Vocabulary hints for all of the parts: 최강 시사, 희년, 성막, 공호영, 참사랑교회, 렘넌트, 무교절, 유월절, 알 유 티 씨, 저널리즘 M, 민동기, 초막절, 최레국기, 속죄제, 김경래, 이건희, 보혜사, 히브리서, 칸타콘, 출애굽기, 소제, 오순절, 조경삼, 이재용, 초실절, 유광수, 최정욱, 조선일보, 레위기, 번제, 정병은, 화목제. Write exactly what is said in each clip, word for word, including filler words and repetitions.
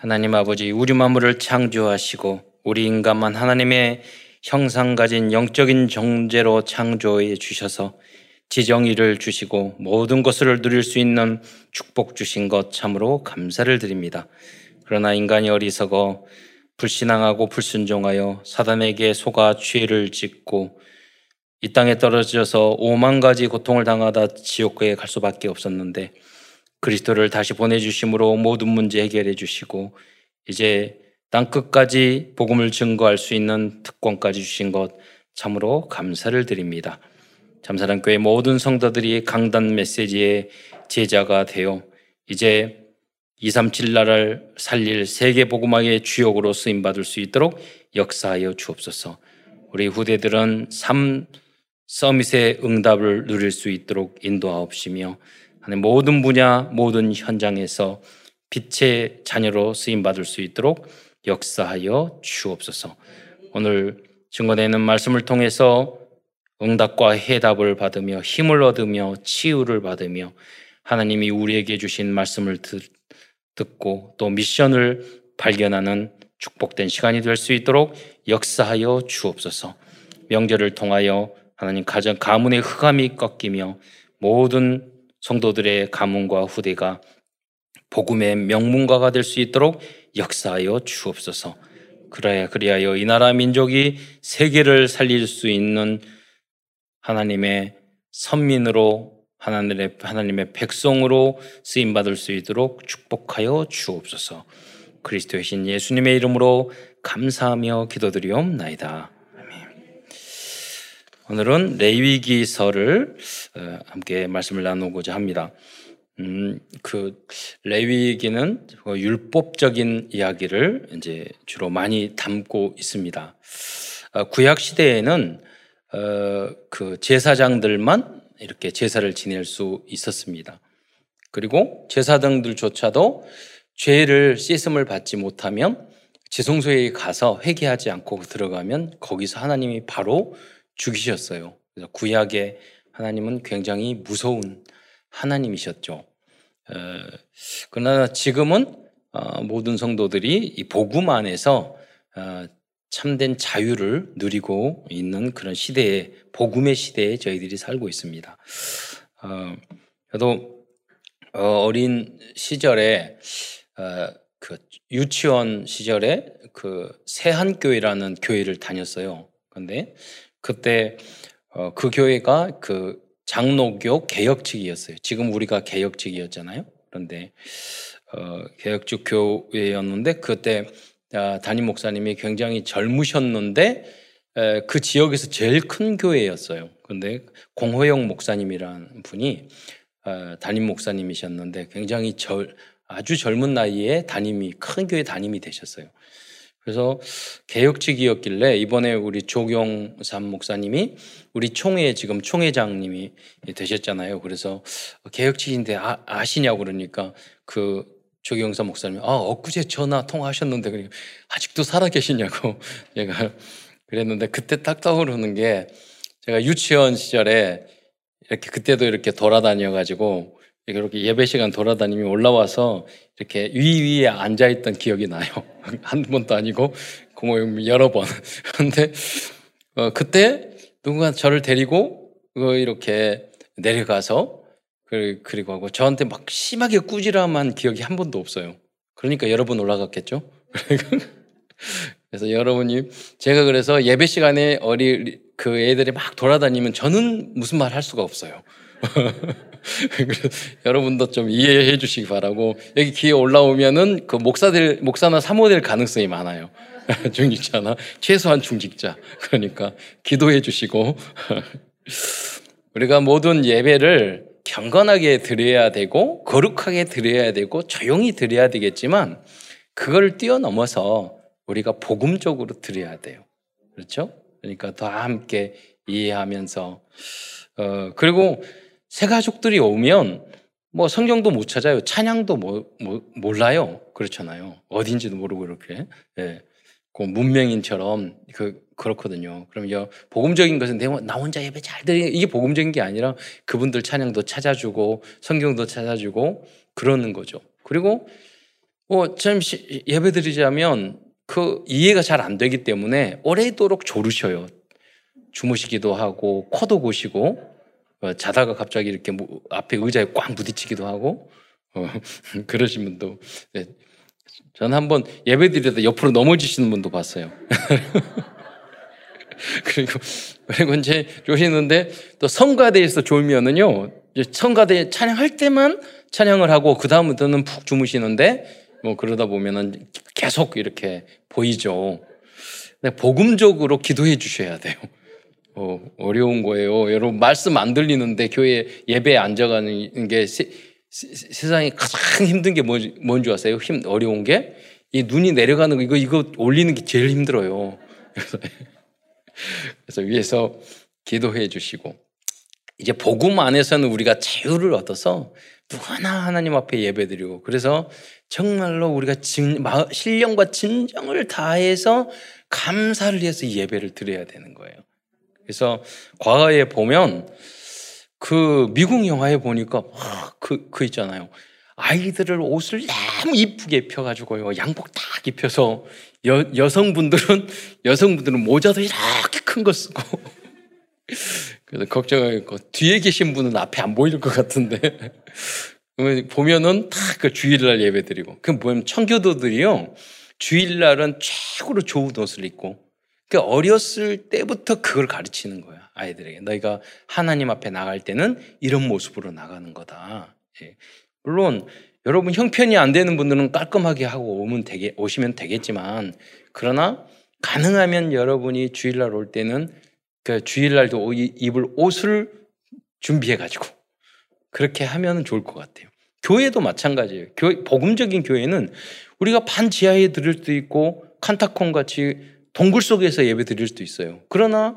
하나님 아버지, 우주 만물을 창조하시고 우리 인간만 하나님의 형상 가진 영적인 존재로 창조해 주셔서 지정의를 주시고 모든 것을 누릴 수 있는 축복 주신 것 참으로 감사를 드립니다. 그러나 인간이 어리석어 불신앙하고 불순종하여 사단에게 속아 죄를 짓고 이 땅에 떨어져서 오만 가지 고통을 당하다 지옥에 갈 수밖에 없었는데, 그리스도를 다시 보내주심으로 모든 문제 해결해 주시고 이제 땅끝까지 복음을 증거할 수 있는 특권까지 주신 것 참으로 감사를 드립니다. 참사랑교회 모든 성도들이 강단 메시지의 제자가 되어 이제 이백삼십칠 나라를 살릴 세계복음화의 주역으로 쓰임받을 수 있도록 역사하여 주옵소서. 우리 후대들은 삼 서밋의 응답을 누릴 수 있도록 인도하옵시며 모든 분야 모든 현장에서 빛의 자녀로 쓰임받을 수 있도록 역사하여 주옵소서. 오늘 증거되는 말씀을 통해서 응답과 해답을 받으며 힘을 얻으며 치유를 받으며 하나님이 우리에게 주신 말씀을 듣고 또 미션을 발견하는 축복된 시간이 될 수 있도록 역사하여 주옵소서. 명절을 통하여 하나님 가정 가문의 흑암이 꺾이며 모든 성도들의 가문과 후대가 복음의 명문가가 될 수 있도록 역사하여 주옵소서. 그래야 그리하여 이 나라 민족이 세계를 살릴 수 있는 하나님의 선민으로 하나님의, 하나님의 백성으로 쓰임받을 수 있도록 축복하여 주옵소서. 그리스도의 신 예수님의 이름으로 감사하며 기도드리옵나이다. 아멘. 오늘은 레위기서를 함께 말씀을 나누고자 합니다. 음, 그 레위기는 율법적인 이야기를 이제 주로 많이 담고 있습니다. 구약 시대에는 어, 그 제사장들만 이렇게 제사를 지낼 수 있었습니다. 그리고 제사장들조차도 죄를 씻음을 받지 못하면 지성소에 가서 회개하지 않고 들어가면 거기서 하나님이 바로 죽이셨어요. 그래서 구약에 하나님은 굉장히 무서운 하나님이셨죠. 에, 그러나 지금은 어, 모든 성도들이 이 복음 안에서 어, 참된 자유를 누리고 있는 그런 시대에, 복음의 시대에 저희들이 살고 있습니다. 어, 저도 어린 시절에 어, 그 유치원 시절에 그 세한교회라는 교회를 다녔어요. 그런데 그때 어, 그 교회가 그 장로교 개혁측이었어요. 지금 우리가 개혁측이었잖아요. 그런데 어, 개혁측 교회였는데 그때 담임 목사님이 굉장히 젊으셨는데 에, 그 지역에서 제일 큰 교회였어요. 그런데 공호영 목사님이라는 분이 어, 담임 목사님이셨는데 굉장히 절, 아주 젊은 나이에 담임이 큰 교회 담임이 되셨어요. 그래서 개혁직이었길래 이번에 우리 조경삼 목사님이 우리 총회 지금 총회장님이 되셨잖아요. 그래서 개혁직인데 아, 아시냐고 그러니까 그 조경사 목사님이 아 엊그제 전화 통화하셨는데 그러니까 아직도 살아계시냐고 제가 그랬는데 그때 딱 떠오르는 게 제가 유치원 시절에 이렇게 그때도 이렇게 돌아다녀가지고 이렇게 예배 시간 돌아다니며 올라와서 이렇게 위위에 앉아있던 기억이 나요. 한 번도 아니고 여러 번. 그런데 어, 그때 누군가 저를 데리고 이렇게 내려가서 그리고 하고 저한테 막 심하게 꾸지람한 기억이 한 번도 없어요. 그러니까 여러 번 올라갔겠죠. 그래서 여러분이 제가 그래서 예배 시간에 어리 그 애들이 막 돌아다니면 저는 무슨 말 할 수가 없어요. 여러분도 좀 이해해 주시기 바라고 여기 기회 올라오면은 그 목사들 목사나 사모될 가능성이 많아요. 중직자나 최소한 중직자. 그러니까 기도해 주시고 우리가 모든 예배를 경건하게 드려야 되고 거룩하게 드려야 되고 조용히 드려야 되겠지만 그걸 뛰어넘어서 우리가 복음적으로 드려야 돼요. 그렇죠? 그러니까 다 함께 이해하면서 어, 그리고 새가족들이 오면 뭐 성경도 못 찾아요. 찬양도 뭐, 뭐, 몰라요. 그렇잖아요. 어딘지도 모르고 이렇게 예, 그 문명인처럼 그 그렇거든요. 그럼 여, 복음적인 것은 내가 나 혼자 예배 잘 드리는 이게 복음적인 게 아니라 그분들 찬양도 찾아주고 성경도 찾아주고 그러는 거죠. 그리고 뭐 참 예배드리자면 그 이해가 잘 안 되기 때문에 오래도록 조르셔요. 주무시기도 하고 코도 고시고 자다가 갑자기 이렇게 앞에 의자에 꽉 부딪히기도 하고 어, 그러신 분도. 네. 저는 한번 예배드리다 옆으로 넘어지시는 분도 봤어요. 그리고 그리고 이제 조시는데 또 성가대에서 졸면은요, 성가대 찬양할 때만 찬양을 하고 그 다음부터는 푹 주무시는데 뭐 그러다 보면은 계속 이렇게 보이죠. 근데 복음적으로 기도해 주셔야 돼요. 어, 어려운 거예요. 여러분 말씀 안 들리는데 교회 예배에 앉아가는 게 세, 세, 세상에 가장 힘든 게 뭔지, 뭔지 아세요? 힘 어려운 게 이 눈이 내려가는 거 이거 이거 올리는 게 제일 힘들어요. 그래서, 그래서 위에서 기도해 주시고 이제 복음 안에서는 우리가 자유를 얻어서 누구나 하나님 앞에 예배드리고 그래서 정말로 우리가 진, 신령과 진정을 다해서 감사를 해서 예배를 드려야 되는 거예요. 그래서 과거에 보면 그 미국 영화에 보니까 아, 그, 그 있잖아요. 아이들을 옷을 너무 이쁘게 입혀가지고요. 양복 딱 입혀서 여, 여성분들은 여성분들은 모자도 이렇게 큰 거 쓰고 그래서 걱정하고 뒤에 계신 분은 앞에 안 보일 것 같은데 보면은 다 그 주일날 예배드리고 그 뭐냐면 청교도들이요 주일날은 최고로 좋은 옷을 입고 그러니까 어렸을 때부터 그걸 가르치는 거야 아이들에게. 너희가 하나님 앞에 나갈 때는 이런 모습으로 나가는 거다. 예. 물론 여러분 형편이 안 되는 분들은 깔끔하게 하고 오면 되게 오시면 되겠지만 그러나 가능하면 여러분이 주일날 올 때는 그 주일날도 입을 옷을 준비해가지고 그렇게 하면 좋을 것 같아요. 교회도 마찬가지예요. 교회, 복음적인 교회는 우리가 반 지하에 드릴 수도 있고 칸타콘 같이 동굴 속에서 예배 드릴 수도 있어요. 그러나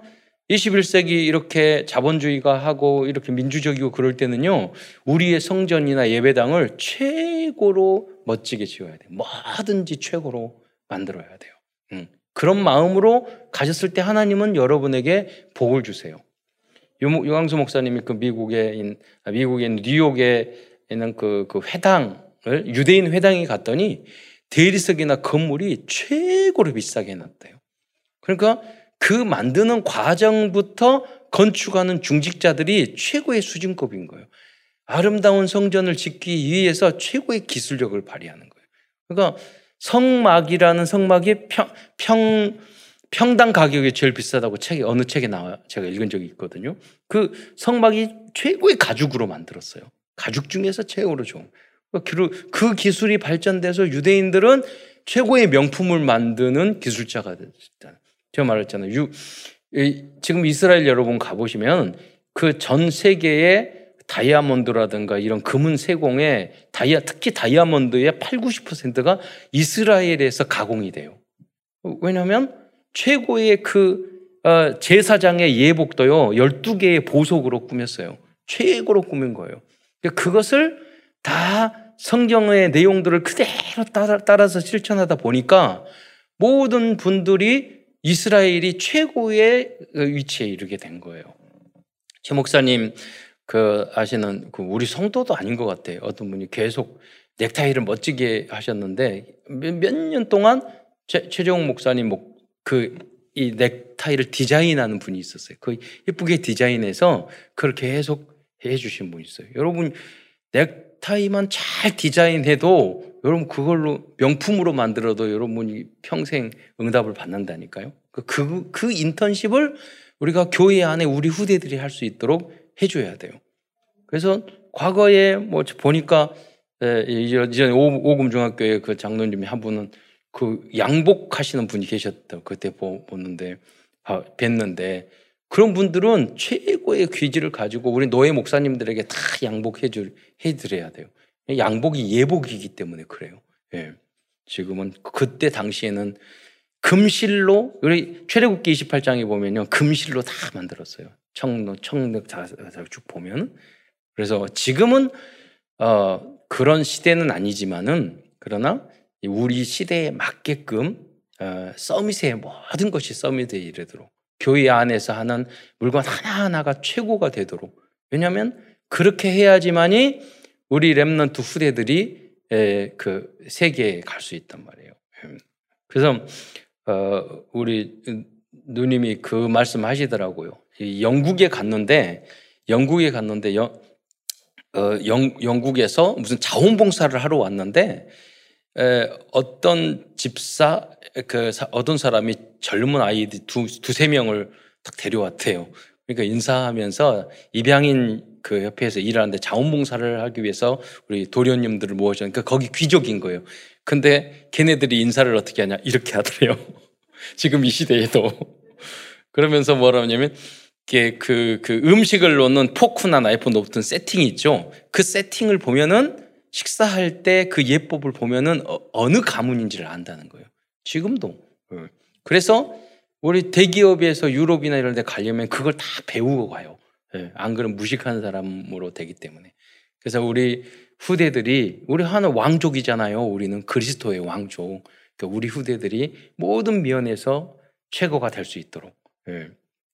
이십일 세기 이렇게 자본주의가 하고 이렇게 민주적이고 그럴 때는요. 우리의 성전이나 예배당을 최고로 멋지게 지어야 돼요. 뭐든지 최고로 만들어야 돼요. 음. 그런 마음으로 가셨을 때 하나님은 여러분에게 복을 주세요. 유광수 목사님이 그 미국에, 미국에 뉴욕에 있는 그, 그 회당을, 유대인 회당에 갔더니 대리석이나 건물이 최고로 비싸게 해놨대요. 그러니까 그 만드는 과정부터 건축하는 중직자들이 최고의 수준급인 거예요. 아름다운 성전을 짓기 위해서 최고의 기술력을 발휘하는 거예요. 그러니까 성막이라는 성막이 평, 평, 평당 가격이 제일 비싸다고 책에, 어느 책에 나와, 제가 읽은 적이 있거든요. 그 성막이 최고의 가죽으로 만들었어요. 가죽 중에서 최고로 좋은. 그 기술이 발전돼서 유대인들은 최고의 명품을 만드는 기술자가 됐다. 제가 말했잖아요. 유, 지금 이스라엘 여러분 가보시면 그 전 세계의 다이아몬드라든가 이런 금은 세공에 다이아, 특히 다이아몬드의 팔십, 구십 퍼센트가 이스라엘에서 가공이 돼요. 왜냐하면 최고의 그 제사장의 예복도요, 열두 개의 보석으로 꾸몄어요. 최고로 꾸민 거예요. 그것을 다 성경의 내용들을 그대로 따라, 따라서 실천하다 보니까 모든 분들이 이스라엘이 최고의 위치에 이르게 된 거예요. 최 목사님, 그 아시는 그 우리 성도도 아닌 것 같아요. 어떤 분이 계속 넥타이를 멋지게 하셨는데 몇 년 동안 최, 최정욱 목사님 목, 그 이 넥타이를 디자인하는 분이 있었어요. 그 예쁘게 디자인해서 그렇게 계속 해주신 분이 있어요. 여러분 넥타이만 잘 디자인해도 여러분 그걸로 명품으로 만들어도 여러분이 평생 응답을 받는다니까요. 그, 그 인턴십을 우리가 교회 안에 우리 후대들이 할 수 있도록 해줘야 돼요. 그래서 과거에 뭐 보니까 이전 오금중학교에 그 장로님이 한 분은 그 양복하시는 분이 계셨다. 그때 보는데 뵀는데 그런 분들은 최고의 귀지를 가지고 우리 노예 목사님들에게 다 양복해 줄 해드려야 돼요. 양복이 예복이기 때문에 그래요. 예. 지금은 그때 당시에는 금실로 우리 최레국기 이십팔 장에 보면요 금실로 다 만들었어요. 청노, 청력 다 쭉 보면. 그래서 지금은 어, 그런 시대는 아니지만은 그러나 우리 시대에 맞게끔 어, 서밋에 모든 것이 서밋에 이르도록 교회 안에서 하는 물건 하나하나가 최고가 되도록. 왜냐하면 그렇게 해야지만이 우리 렘넌트 후대들이 그 세계에 갈 수 있단 말이에요. 그래서 어, 우리 누님이 그 말씀하시더라고요. 영국에 갔는데 영국에 갔는데 영, 어, 영, 영국에서 무슨 자원봉사를 하러 왔는데 에, 어떤 집사 그 사, 어떤 사람이 젊은 아이들 두, 두세 명을 딱 데려왔대요. 그러니까 인사하면서 입양인 그 협회에서 일하는데 자원봉사를 하기 위해서 우리 도련님들을 모으셨으니까 거기 귀족인 거예요. 근데 걔네들이 인사를 어떻게 하냐 이렇게 하더래요. 지금 이 시대에도. 그러면서 뭐라 하냐면 그, 그 음식을 넣는 포크나 나이프 높은 세팅이 있죠. 그 세팅을 보면은 식사할 때 그 예법을 보면은 어느 가문인지를 안다는 거예요. 지금도. 그래서 우리 대기업에서 유럽이나 이런 데 가려면 그걸 다 배우고 가요. 안 그러면 무식한 사람으로 되기 때문에. 그래서 우리 후대들이 우리 하나의 왕족이잖아요. 우리는 그리스도의 왕족. 그러니까 우리 후대들이 모든 면에서 최고가 될 수 있도록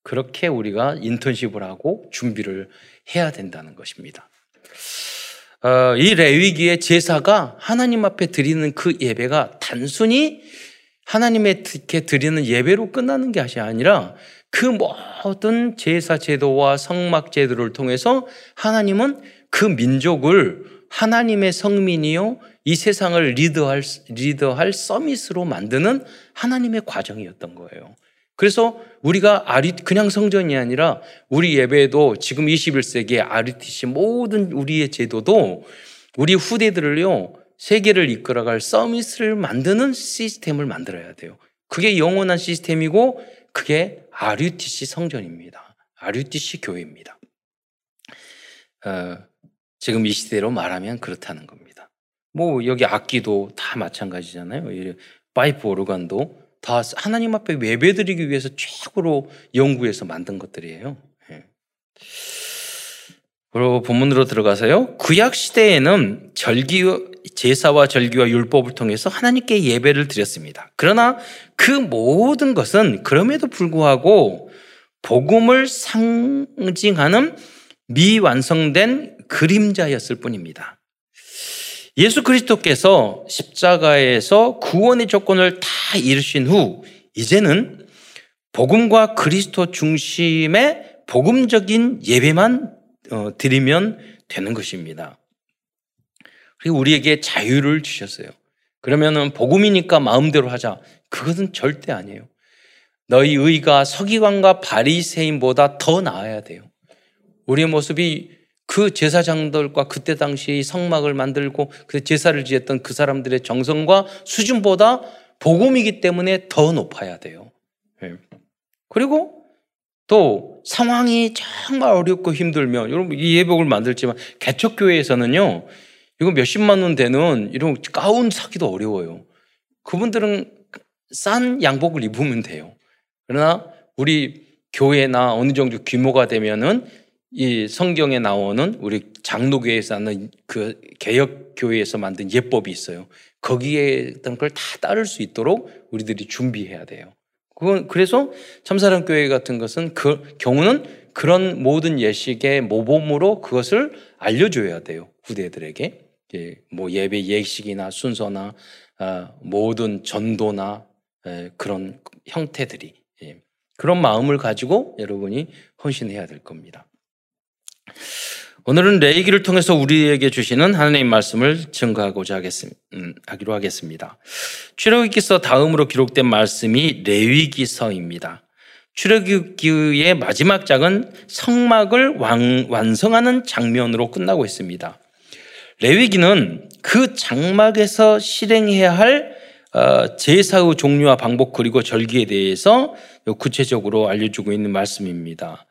그렇게 우리가 인턴십을 하고 준비를 해야 된다는 것입니다. 이 레위기의 제사가 하나님 앞에 드리는 그 예배가 단순히 하나님께 드리는 예배로 끝나는 것이 아니라 그 모든 제사 제도와 성막 제도를 통해서 하나님은 그 민족을 하나님의 성민이요 이 세상을 리더할, 리더할 서밋으로 만드는 하나님의 과정이었던 거예요. 그래서 우리가 그냥 성전이 아니라 우리 예배도 지금 이십일 세기의 알 유 티 씨 모든 우리의 제도도 우리 후대들을요 세계를 이끌어갈 서밋을 만드는 시스템을 만들어야 돼요. 그게 영원한 시스템이고 그게 알 유 티 씨 성전입니다. 알 유 티 씨 교회입니다. 어, 지금 이 시대로 말하면 그렇다는 겁니다. 뭐 여기 악기도 다 마찬가지잖아요. 파이프 오르간도 다 하나님 앞에 예배드리기 위해서 최고로 연구해서 만든 것들이에요. 예. 그리고 본문으로 들어가서요. 구약 시대에는 절기 제사와 절기와 율법을 통해서 하나님께 예배를 드렸습니다. 그러나 그 모든 것은 그럼에도 불구하고 복음을 상징하는 미완성된 그림자였을 뿐입니다. 예수 그리스도께서 십자가에서 구원의 조건을 다 이루신 후 이제는 복음과 그리스도 중심의 복음적인 예배만 드리면 되는 것입니다. 그리고 우리에게 자유를 주셨어요. 그러면은 복음이니까 마음대로 하자. 그것은 절대 아니에요. 너희 의가 서기관과 바리새인보다 더 나아야 돼요. 우리의 모습이 그 제사장들과 그때 당시 성막을 만들고 그 제사를 지냈던 그 사람들의 정성과 수준보다 복음이기 때문에 더 높아야 돼요. 그리고 또 상황이 정말 어렵고 힘들면 여러분 이 예복을 만들지만 개척교회에서는요. 이거 몇십만 원 되는 이런 가운 사기도 어려워요. 그분들은 싼 양복을 입으면 돼요. 그러나 우리 교회나 어느 정도 규모가 되면은 이 성경에 나오는 우리 장로교회에서 하는 그 개혁교회에서 만든 예법이 있어요. 거기에 있던 걸 다 따를 수 있도록 우리들이 준비해야 돼요. 그건 그래서 참사랑교회 같은 것은 그 경우는 그런 모든 예식의 모범으로 그것을 알려줘야 돼요. 후대들에게. 예, 뭐 예배 예식이나 순서나 어, 모든 전도나 에, 그런 형태들이 예, 그런 마음을 가지고 여러분이 헌신해야 될 겁니다. 오늘은 레위기를 통해서 우리에게 주시는 하나님의 말씀을 증거하고자 하겠습, 음, 하기로 하겠습니다. 출애굽기서 다음으로 기록된 말씀이 레위기서입니다. 출애굽기의 마지막 장은 성막을 왕, 완성하는 장면으로 끝나고 있습니다. 레위기는 그 장막에서 실행해야 할 제사의 종류와 방법 그리고 절기에 대해서 구체적으로 알려주고 있는 말씀입니다.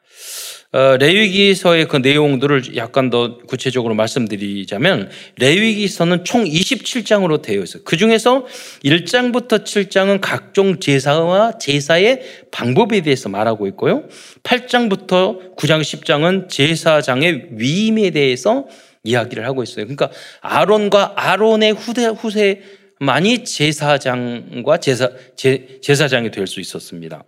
레위기서의 그 내용들을 약간 더 구체적으로 말씀드리자면 레위기서는 총 이십칠 장으로 되어 있어요. 그중에서 일 장부터 칠 장은 각종 제사와 제사의 방법에 대해서 말하고 있고요. 팔 장부터 구 장, 십 장은 제사장의 위임에 대해서 이야기를 하고 있어요. 그러니까 아론과 아론의 후대, 후세만이 제사장과 제사, 제, 제사장이 될 수 있었습니다.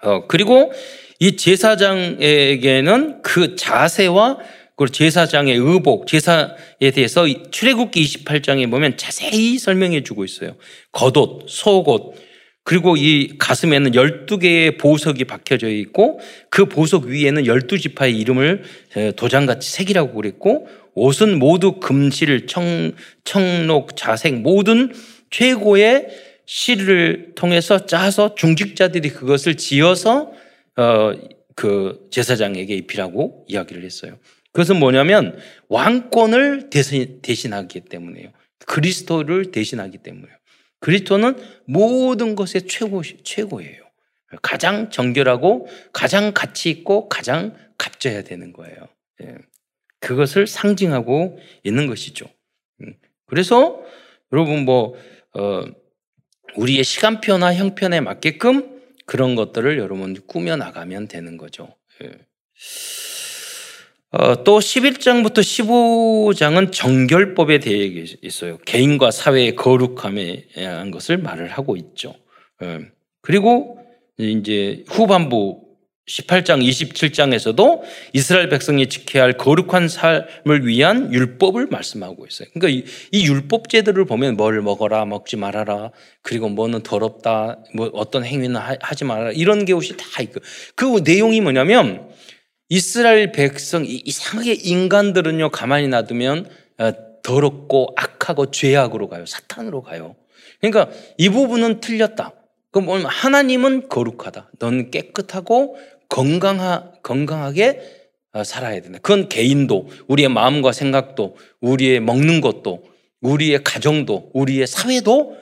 어, 그리고 이 제사장에게는 그 자세와 그리고 제사장의 의복, 제사에 대해서 출애굽기 이십팔 장에 보면 자세히 설명해 주고 있어요. 겉옷, 속옷, 그리고 이 가슴에는 열두 개의 보석이 박혀져 있고 그 보석 위에는 열두 지파의 이름을 도장같이 새기라고 그랬고, 옷은 모두 금실, 청, 청록, 자색, 모든 최고의 실을 통해서 짜서 중직자들이 그것을 지어서 어, 그 제사장에게 입히라고 이야기를 했어요. 그것은 뭐냐면 왕권을 대신, 대신하기 때문이에요. 그리스도를 대신하기 때문이에요. 그리스도는 모든 것의 최고, 최고예요. 가장 정결하고 가장 가치 있고 가장 값져야 되는 거예요. 예. 그것을 상징하고 있는 것이죠. 그래서 여러분 뭐 어, 우리의 시간표나 형편에 맞게끔 그런 것들을 여러분 꾸며나가면 되는 거죠. 예. 어, 또 십일 장부터 십오 장은 정결법에 대해 있어요. 개인과 사회의 거룩함에 대한 것을 말을 하고 있죠. 예. 그리고 이제 후반부 십팔 장, 이십칠 장에서도 이스라엘 백성이 지켜야 할 거룩한 삶을 위한 율법을 말씀하고 있어요. 그러니까 이, 이 율법제들을 보면 뭘 먹어라, 먹지 말아라, 그리고 뭐는 더럽다, 뭐 어떤 행위는 하, 하지 말아라, 이런 것이 다 있고. 그 내용이 뭐냐면 이스라엘 백성, 이상하게 인간들은요, 가만히 놔두면 더럽고 악하고 죄악으로 가요. 사탄으로 가요. 그러니까 이 부분은 틀렸다. 그럼 하나님은 거룩하다. 넌 깨끗하고 건강하, 건강하게 살아야 된다. 그건 개인도, 우리의 마음과 생각도, 우리의 먹는 것도, 우리의 가정도, 우리의 사회도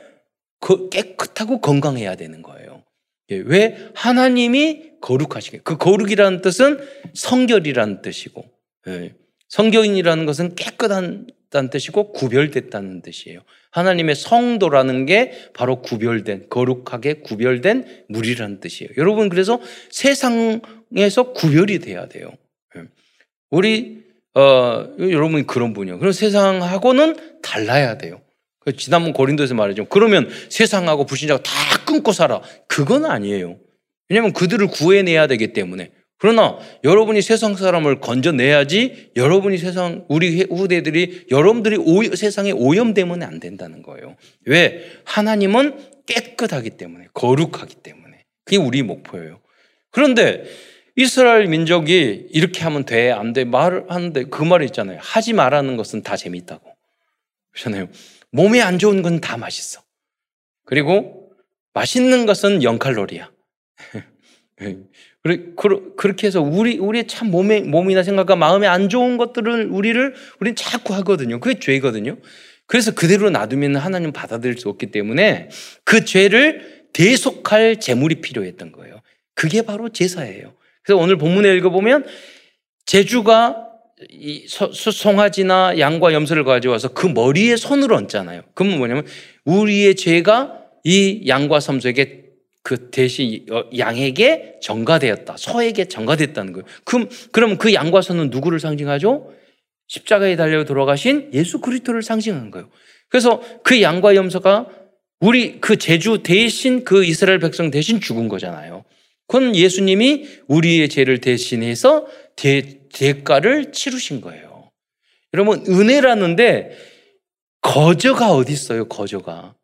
깨끗하고 건강해야 되는 거예요. 왜? 하나님이 거룩하시게. 그 거룩이라는 뜻은 성결이라는 뜻이고, 성경인이라는 것은 깨끗한 다는 뜻이고 구별됐다는 뜻이에요. 하나님의 성도라는 게 바로 구별된, 거룩하게 구별된 무리라는 뜻이에요. 여러분 그래서 세상에서 구별이 돼야 돼요. 우리 어, 여러분이 그런 분이요. 그럼 세상하고는 달라야 돼요. 지난번 고린도에서 말했죠. 그러면 세상하고 불신자하고 다 끊고 살아. 그건 아니에요. 왜냐하면 그들을 구해내야 되기 때문에. 그러나 여러분이 세상 사람을 건져내야지 여러분이 세상, 우리 후대들이, 여러분들이 오염, 세상에 오염되면 안 된다는 거예요. 왜? 하나님은 깨끗하기 때문에, 거룩하기 때문에. 그게 우리 목표예요. 그런데 이스라엘 민족이 이렇게 하면 돼, 안 돼, 말을 하는데 그 말이 있잖아요. 하지 말라는 것은 다 재미있다고. 그렇잖아요. 몸에 안 좋은 건 다 맛있어. 그리고 맛있는 것은 영 칼로리야. 그렇게 해서 우리, 우리의 참 몸에, 몸이나 생각과 마음에 안 좋은 것들을 우리를, 우린 자꾸 하거든요. 그게 죄거든요. 그래서 그대로 놔두면 하나님 받아들일 수 없기 때문에 그 죄를 대속할 재물이 필요했던 거예요. 그게 바로 제사예요. 그래서 오늘 본문에 읽어보면 제주가 이 송아지나 양과 염소를 가져와서 그 머리에 손을 얹잖아요. 그건 뭐냐면 우리의 죄가 이 양과 염소에게, 그 대신 양에게 전가되었다. 소에게 전가됐다는 거예요. 그럼, 그럼 그 양과 소는 누구를 상징하죠? 십자가에 달려 돌아가신 예수 그리스도를 상징하는 거예요. 그래서 그 양과 염소가 우리 그 제주 대신, 그 이스라엘 백성 대신 죽은 거잖아요. 그건 예수님이 우리의 죄를 대신해서 대, 대가를 치르신 거예요. 여러분 은혜라는데 거저가 어디 있어요? 거저가.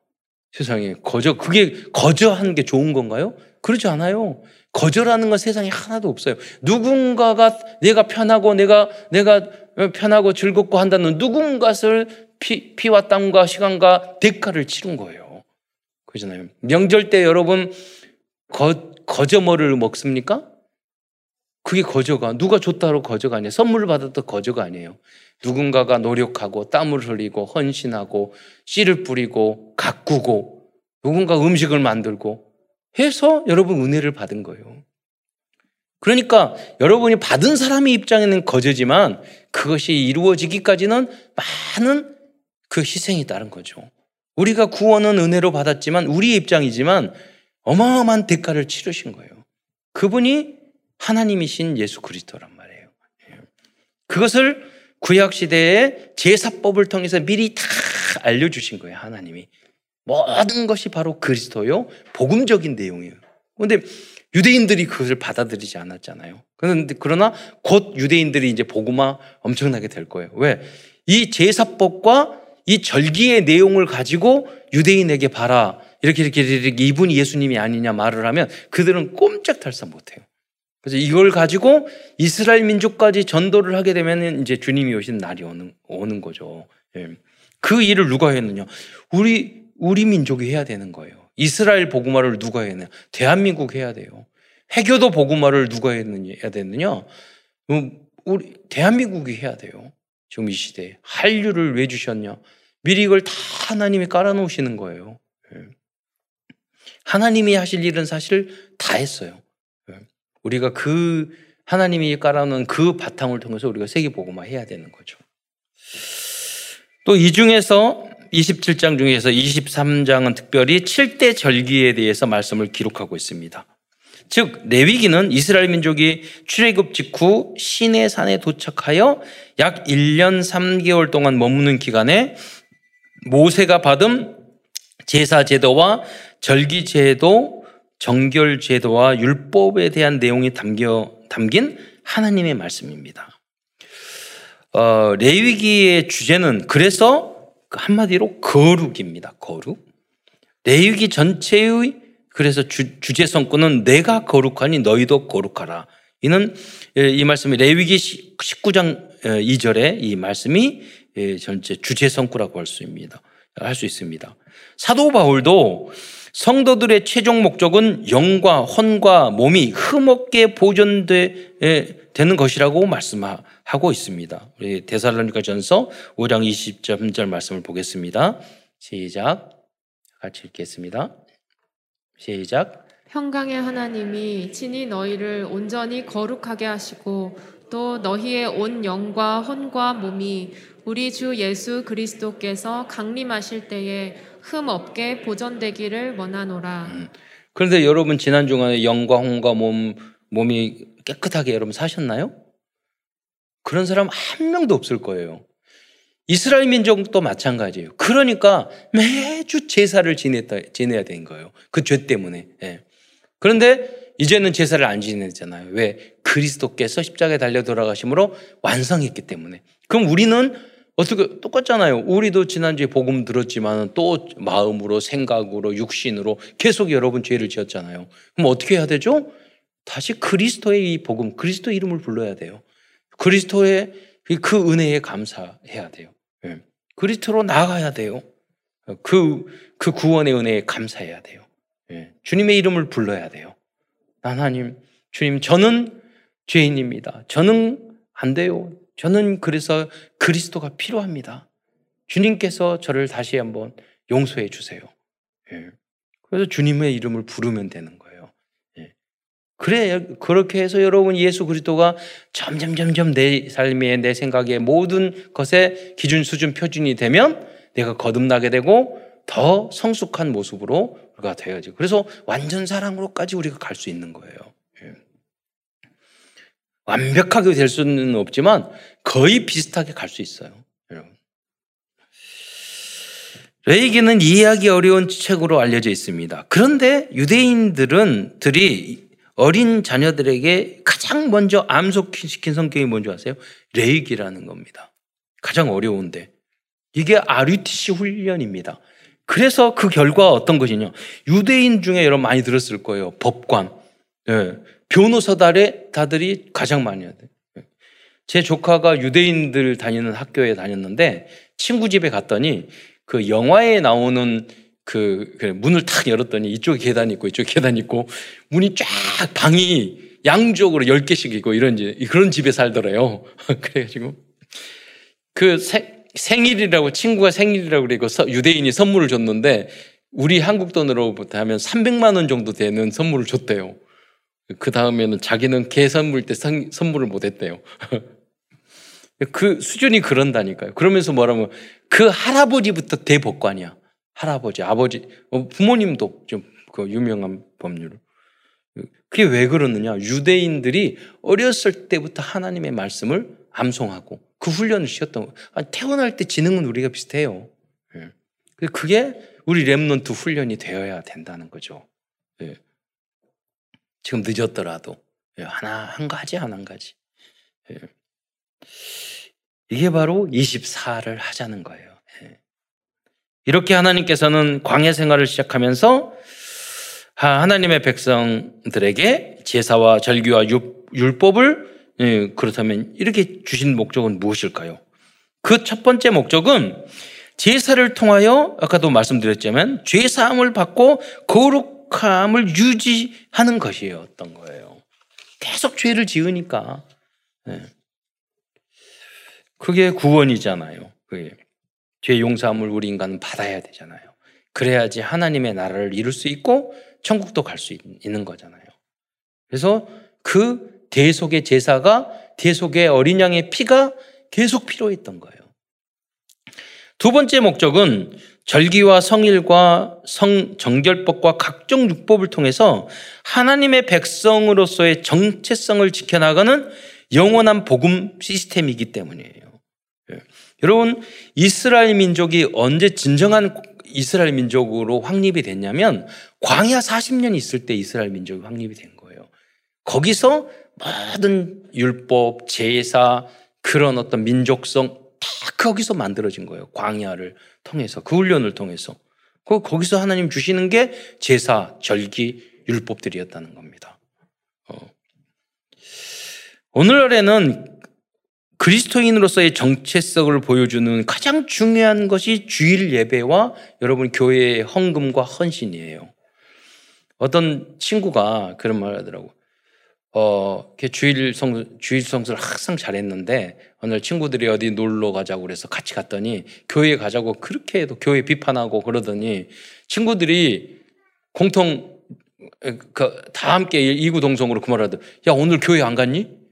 세상에 거저, 그게 거저하는 게 좋은 건가요? 그러지 않아요. 거저라는 건 세상에 하나도 없어요. 누군가가 내가 편하고 내가 내가 편하고 즐겁고 한다는 누군가를 피, 피와 땀과 시간과 대가를 치른 거예요. 그러잖아요. 명절 때 여러분 거, 거저뭐를 먹습니까? 그게 거저가, 누가 줬다로 거저가 아니에요. 선물을 받았다 거저가 아니에요. 누군가가 노력하고 땀을 흘리고 헌신하고 씨를 뿌리고 가꾸고 누군가 음식을 만들고 해서 여러분 은혜를 받은 거예요. 그러니까 여러분이 받은 사람의 입장에는 거저지만 그것이 이루어지기까지는 많은 그 희생이 따른 거죠. 우리가 구원은 은혜로 받았지만, 우리의 입장이지만 어마어마한 대가를 치르신 거예요. 그분이 하나님이신 예수 그리스도란 말이에요. 그것을 구약시대의 제사법을 통해서 미리 다 알려주신 거예요. 하나님이 모든 것이 바로 그리스도요 복음적인 내용이에요. 그런데 유대인들이 그것을 받아들이지 않았잖아요. 그런데 그러나 곧 유대인들이 이제 복음화 엄청나게 될 거예요. 왜? 이 제사법과 이 절기의 내용을 가지고 유대인에게 봐라. 이렇게 이렇게 이렇게 이분이 예수님이 아니냐 말을 하면 그들은 꼼짝달싹 못해요. 그래서 이걸 가지고 이스라엘 민족까지 전도를 하게 되면 이제 주님이 오신 날이 오는 오는 거죠. 예. 그 일을 누가 했느냐? 우리 우리 민족이 해야 되는 거예요. 이스라엘 복음화를 누가 했느냐? 대한민국 해야 돼요. 회교도 복음화를 누가 했느냐? 해야 되느냐? 우리 대한민국이 해야 돼요. 지금 이 시대에 한류를 왜 주셨냐? 미리 이걸 다 하나님이 깔아놓으시는 거예요. 예. 하나님이 하실 일은 사실 다 했어요. 예. 우리가 그 하나님이 깔아놓은 그 바탕을 통해서 우리가 세계복음화 해야 되는 거죠. 또 이 중에서 이십칠 장 중에서 이십삼 장은 특별히 칠 대 절기에 대해서 말씀을 기록하고 있습니다. 즉 레위기는 이스라엘 민족이 출애굽 직후 시내 산에 도착하여 약 일 년 삼 개월 동안 머무는 기간에 모세가 받은 제사 제도와 절기 제도, 정결 제도와 율법에 대한 내용이 담겨, 담긴 하나님의 말씀입니다. 어, 레위기의 주제는 그래서 한마디로 거룩입니다. 거룩. 레위기 전체의 그래서 주, 주제 성구는 내가 거룩하니 너희도 거룩하라. 이는 이 말씀이 레위기 십구 장 이 절에 이 말씀이 전체 주제 성구라고 할 수 있습니다. 할 수 있습니다. 사도 바울도 성도들의 최종 목적은 영과 혼과 몸이 흠없게 보존되는 것이라고 말씀하고 있습니다. 우리 데살로니가 전서 오 장 이십 절 말씀을 보겠습니다. 시작. 같이 읽겠습니다. 시작. 평강의 하나님이 친히 너희를 온전히 거룩하게 하시고 또 너희의 온 영과 혼과 몸이 우리 주 예수 그리스도께서 강림하실 때에 흠 없게 보존되기를 원하노라. 음. 그런데 여러분 지난 주간에 영과 혼과 몸, 몸이 깨끗하게 여러분 사셨나요? 그런 사람 한 명도 없을 거예요. 이스라엘 민족도 마찬가지예요. 그러니까 매주 제사를 지냈다, 지내야 된 거예요. 그 죄 때문에. 예. 그런데 이제는 제사를 안 지내잖아요. 왜? 그리스도께서 십자가에 달려 돌아가심으로 완성했기 때문에. 그럼 우리는 어떻게 똑같잖아요. 우리도 지난주에 복음 들었지만 또 마음으로 생각으로 육신으로 계속 여러분 죄를 지었잖아요. 그럼 어떻게 해야 되죠? 다시 그리스도의 이 복음, 그리스도의 이름을 불러야 돼요. 그리스도의 그 은혜에 감사해야 돼요. 예. 그리스도로 나아가야 돼요. 그, 그 구원의 은혜에 감사해야 돼요. 예. 주님의 이름을 불러야 돼요. 하나님, 주님, 저는 죄인입니다. 저는 안 돼요. 저는 그래서 그리스도가 필요합니다. 주님께서 저를 다시 한번 용서해 주세요. 예. 그래서 주님의 이름을 부르면 되는 거예요. 예. 그래, 그렇게 해서 여러분 예수 그리스도가 점점, 점점 내 삶에, 내 생각에 모든 것에 기준, 수준, 표준이 되면 내가 거듭나게 되고 더 성숙한 모습으로 우리가 되어야지. 그래서 완전 사랑으로까지 우리가 갈 수 있는 거예요. 예. 완벽하게 될 수는 없지만 거의 비슷하게 갈 수 있어요. 여러분. 레위기는 이해하기 어려운 책으로 알려져 있습니다. 그런데 유대인들은 들이 어린 자녀들에게 가장 먼저 암속시킨 성경이 뭔지 아세요? 레위기라는 겁니다. 가장 어려운데 이게 알 유 티 씨 훈련입니다. 그래서 그 결과 어떤 것이냐? 유대인 중에 여러분 많이 들었을 거예요. 법관. 예. 변호사들이 가장 많이 해야 돼요. 제 조카가 유대인들 다니는 학교에 다녔는데 친구 집에 갔더니 그 영화에 나오는 그 문을 탁 열었더니 이쪽에 계단이 있고 이쪽에 계단이 있고 문이 쫙 방이 양쪽으로 열 개씩 있고 이런 그런 집에 살더래요. 그래가지고 그 세, 생일이라고 친구가 생일이라고 그리고 유대인이 선물을 줬는데 우리 한국 돈으로 하면 삼백만 원 정도 되는 선물을 줬대요. 그 다음에는 자기는 개 선물 때 상, 선물을 못 했대요. 그 수준이 그런다니까요. 그러면서 뭐라면 그 할아버지부터 대법관이야. 할아버지, 아버지, 부모님도 좀 그 유명한 법률을. 그게 왜 그러느냐. 유대인들이 어렸을 때부터 하나님의 말씀을 암송하고 그 훈련을 시켰던 거예요. 아니, 태어날 때 지능은 우리가 비슷해요. 그게 우리 렘넌트 훈련이 되어야 된다는 거죠. 예. 지금 늦었더라도 하나 한 가지 안 한 가지. 예. 이게 바로 이십사를 하자는 거예요. 예. 이렇게 하나님께서는 광야 생활을 시작하면서 하나님의 백성들에게 제사와 절기와 율법을, 예, 그렇다면 이렇게 주신 목적은 무엇일까요? 그 첫 번째 목적은 제사를 통하여 아까도 말씀드렸지만 죄 사함을 받고 거룩함을 유지하는 것이었던 거예요. 계속 죄를 지으니까. 예. 그게 구원이잖아요. 그게. 죄 용서함을 우리 인간은 받아야 되잖아요. 그래야지 하나님의 나라를 이룰 수 있고 천국도 갈 수 있는 거잖아요. 그래서 그 대속의 제사가, 대속의 어린 양의 피가 계속 필요했던 거예요. 두 번째 목적은 절기와 성일과 성, 정결법과 각종 율법을 통해서 하나님의 백성으로서의 정체성을 지켜나가는 영원한 복음 시스템이기 때문이에요. 여러분, 이스라엘 민족이 언제 진정한 이스라엘 민족으로 확립이 됐냐면 광야 사십 년 있을 때 이스라엘 민족이 확립이 된 거예요. 거기서 모든 율법, 제사, 그런 어떤 민족성 다 거기서 만들어진 거예요. 광야를 통해서, 그 훈련을 통해서. 거기서 하나님 주시는 게 제사, 절기, 율법들이었다는 겁니다. 어. 오늘날에는 그리스도인으로서의 정체성을 보여주는 가장 중요한 것이 주일 예배와 여러분 교회의 헌금과 헌신이에요. 어떤 친구가 그런 말을 하더라고. 어, 주일 성 주일 성수를 항상 잘했는데 오늘 친구들이 어디 놀러 가자고 그래서 같이 갔더니 교회 가자고 그렇게 해도 교회 비판하고 그러더니 친구들이 공통 그, 다 함께 이구동성으로 그 말을 하더라고. 야, 오늘 교회 안 갔니?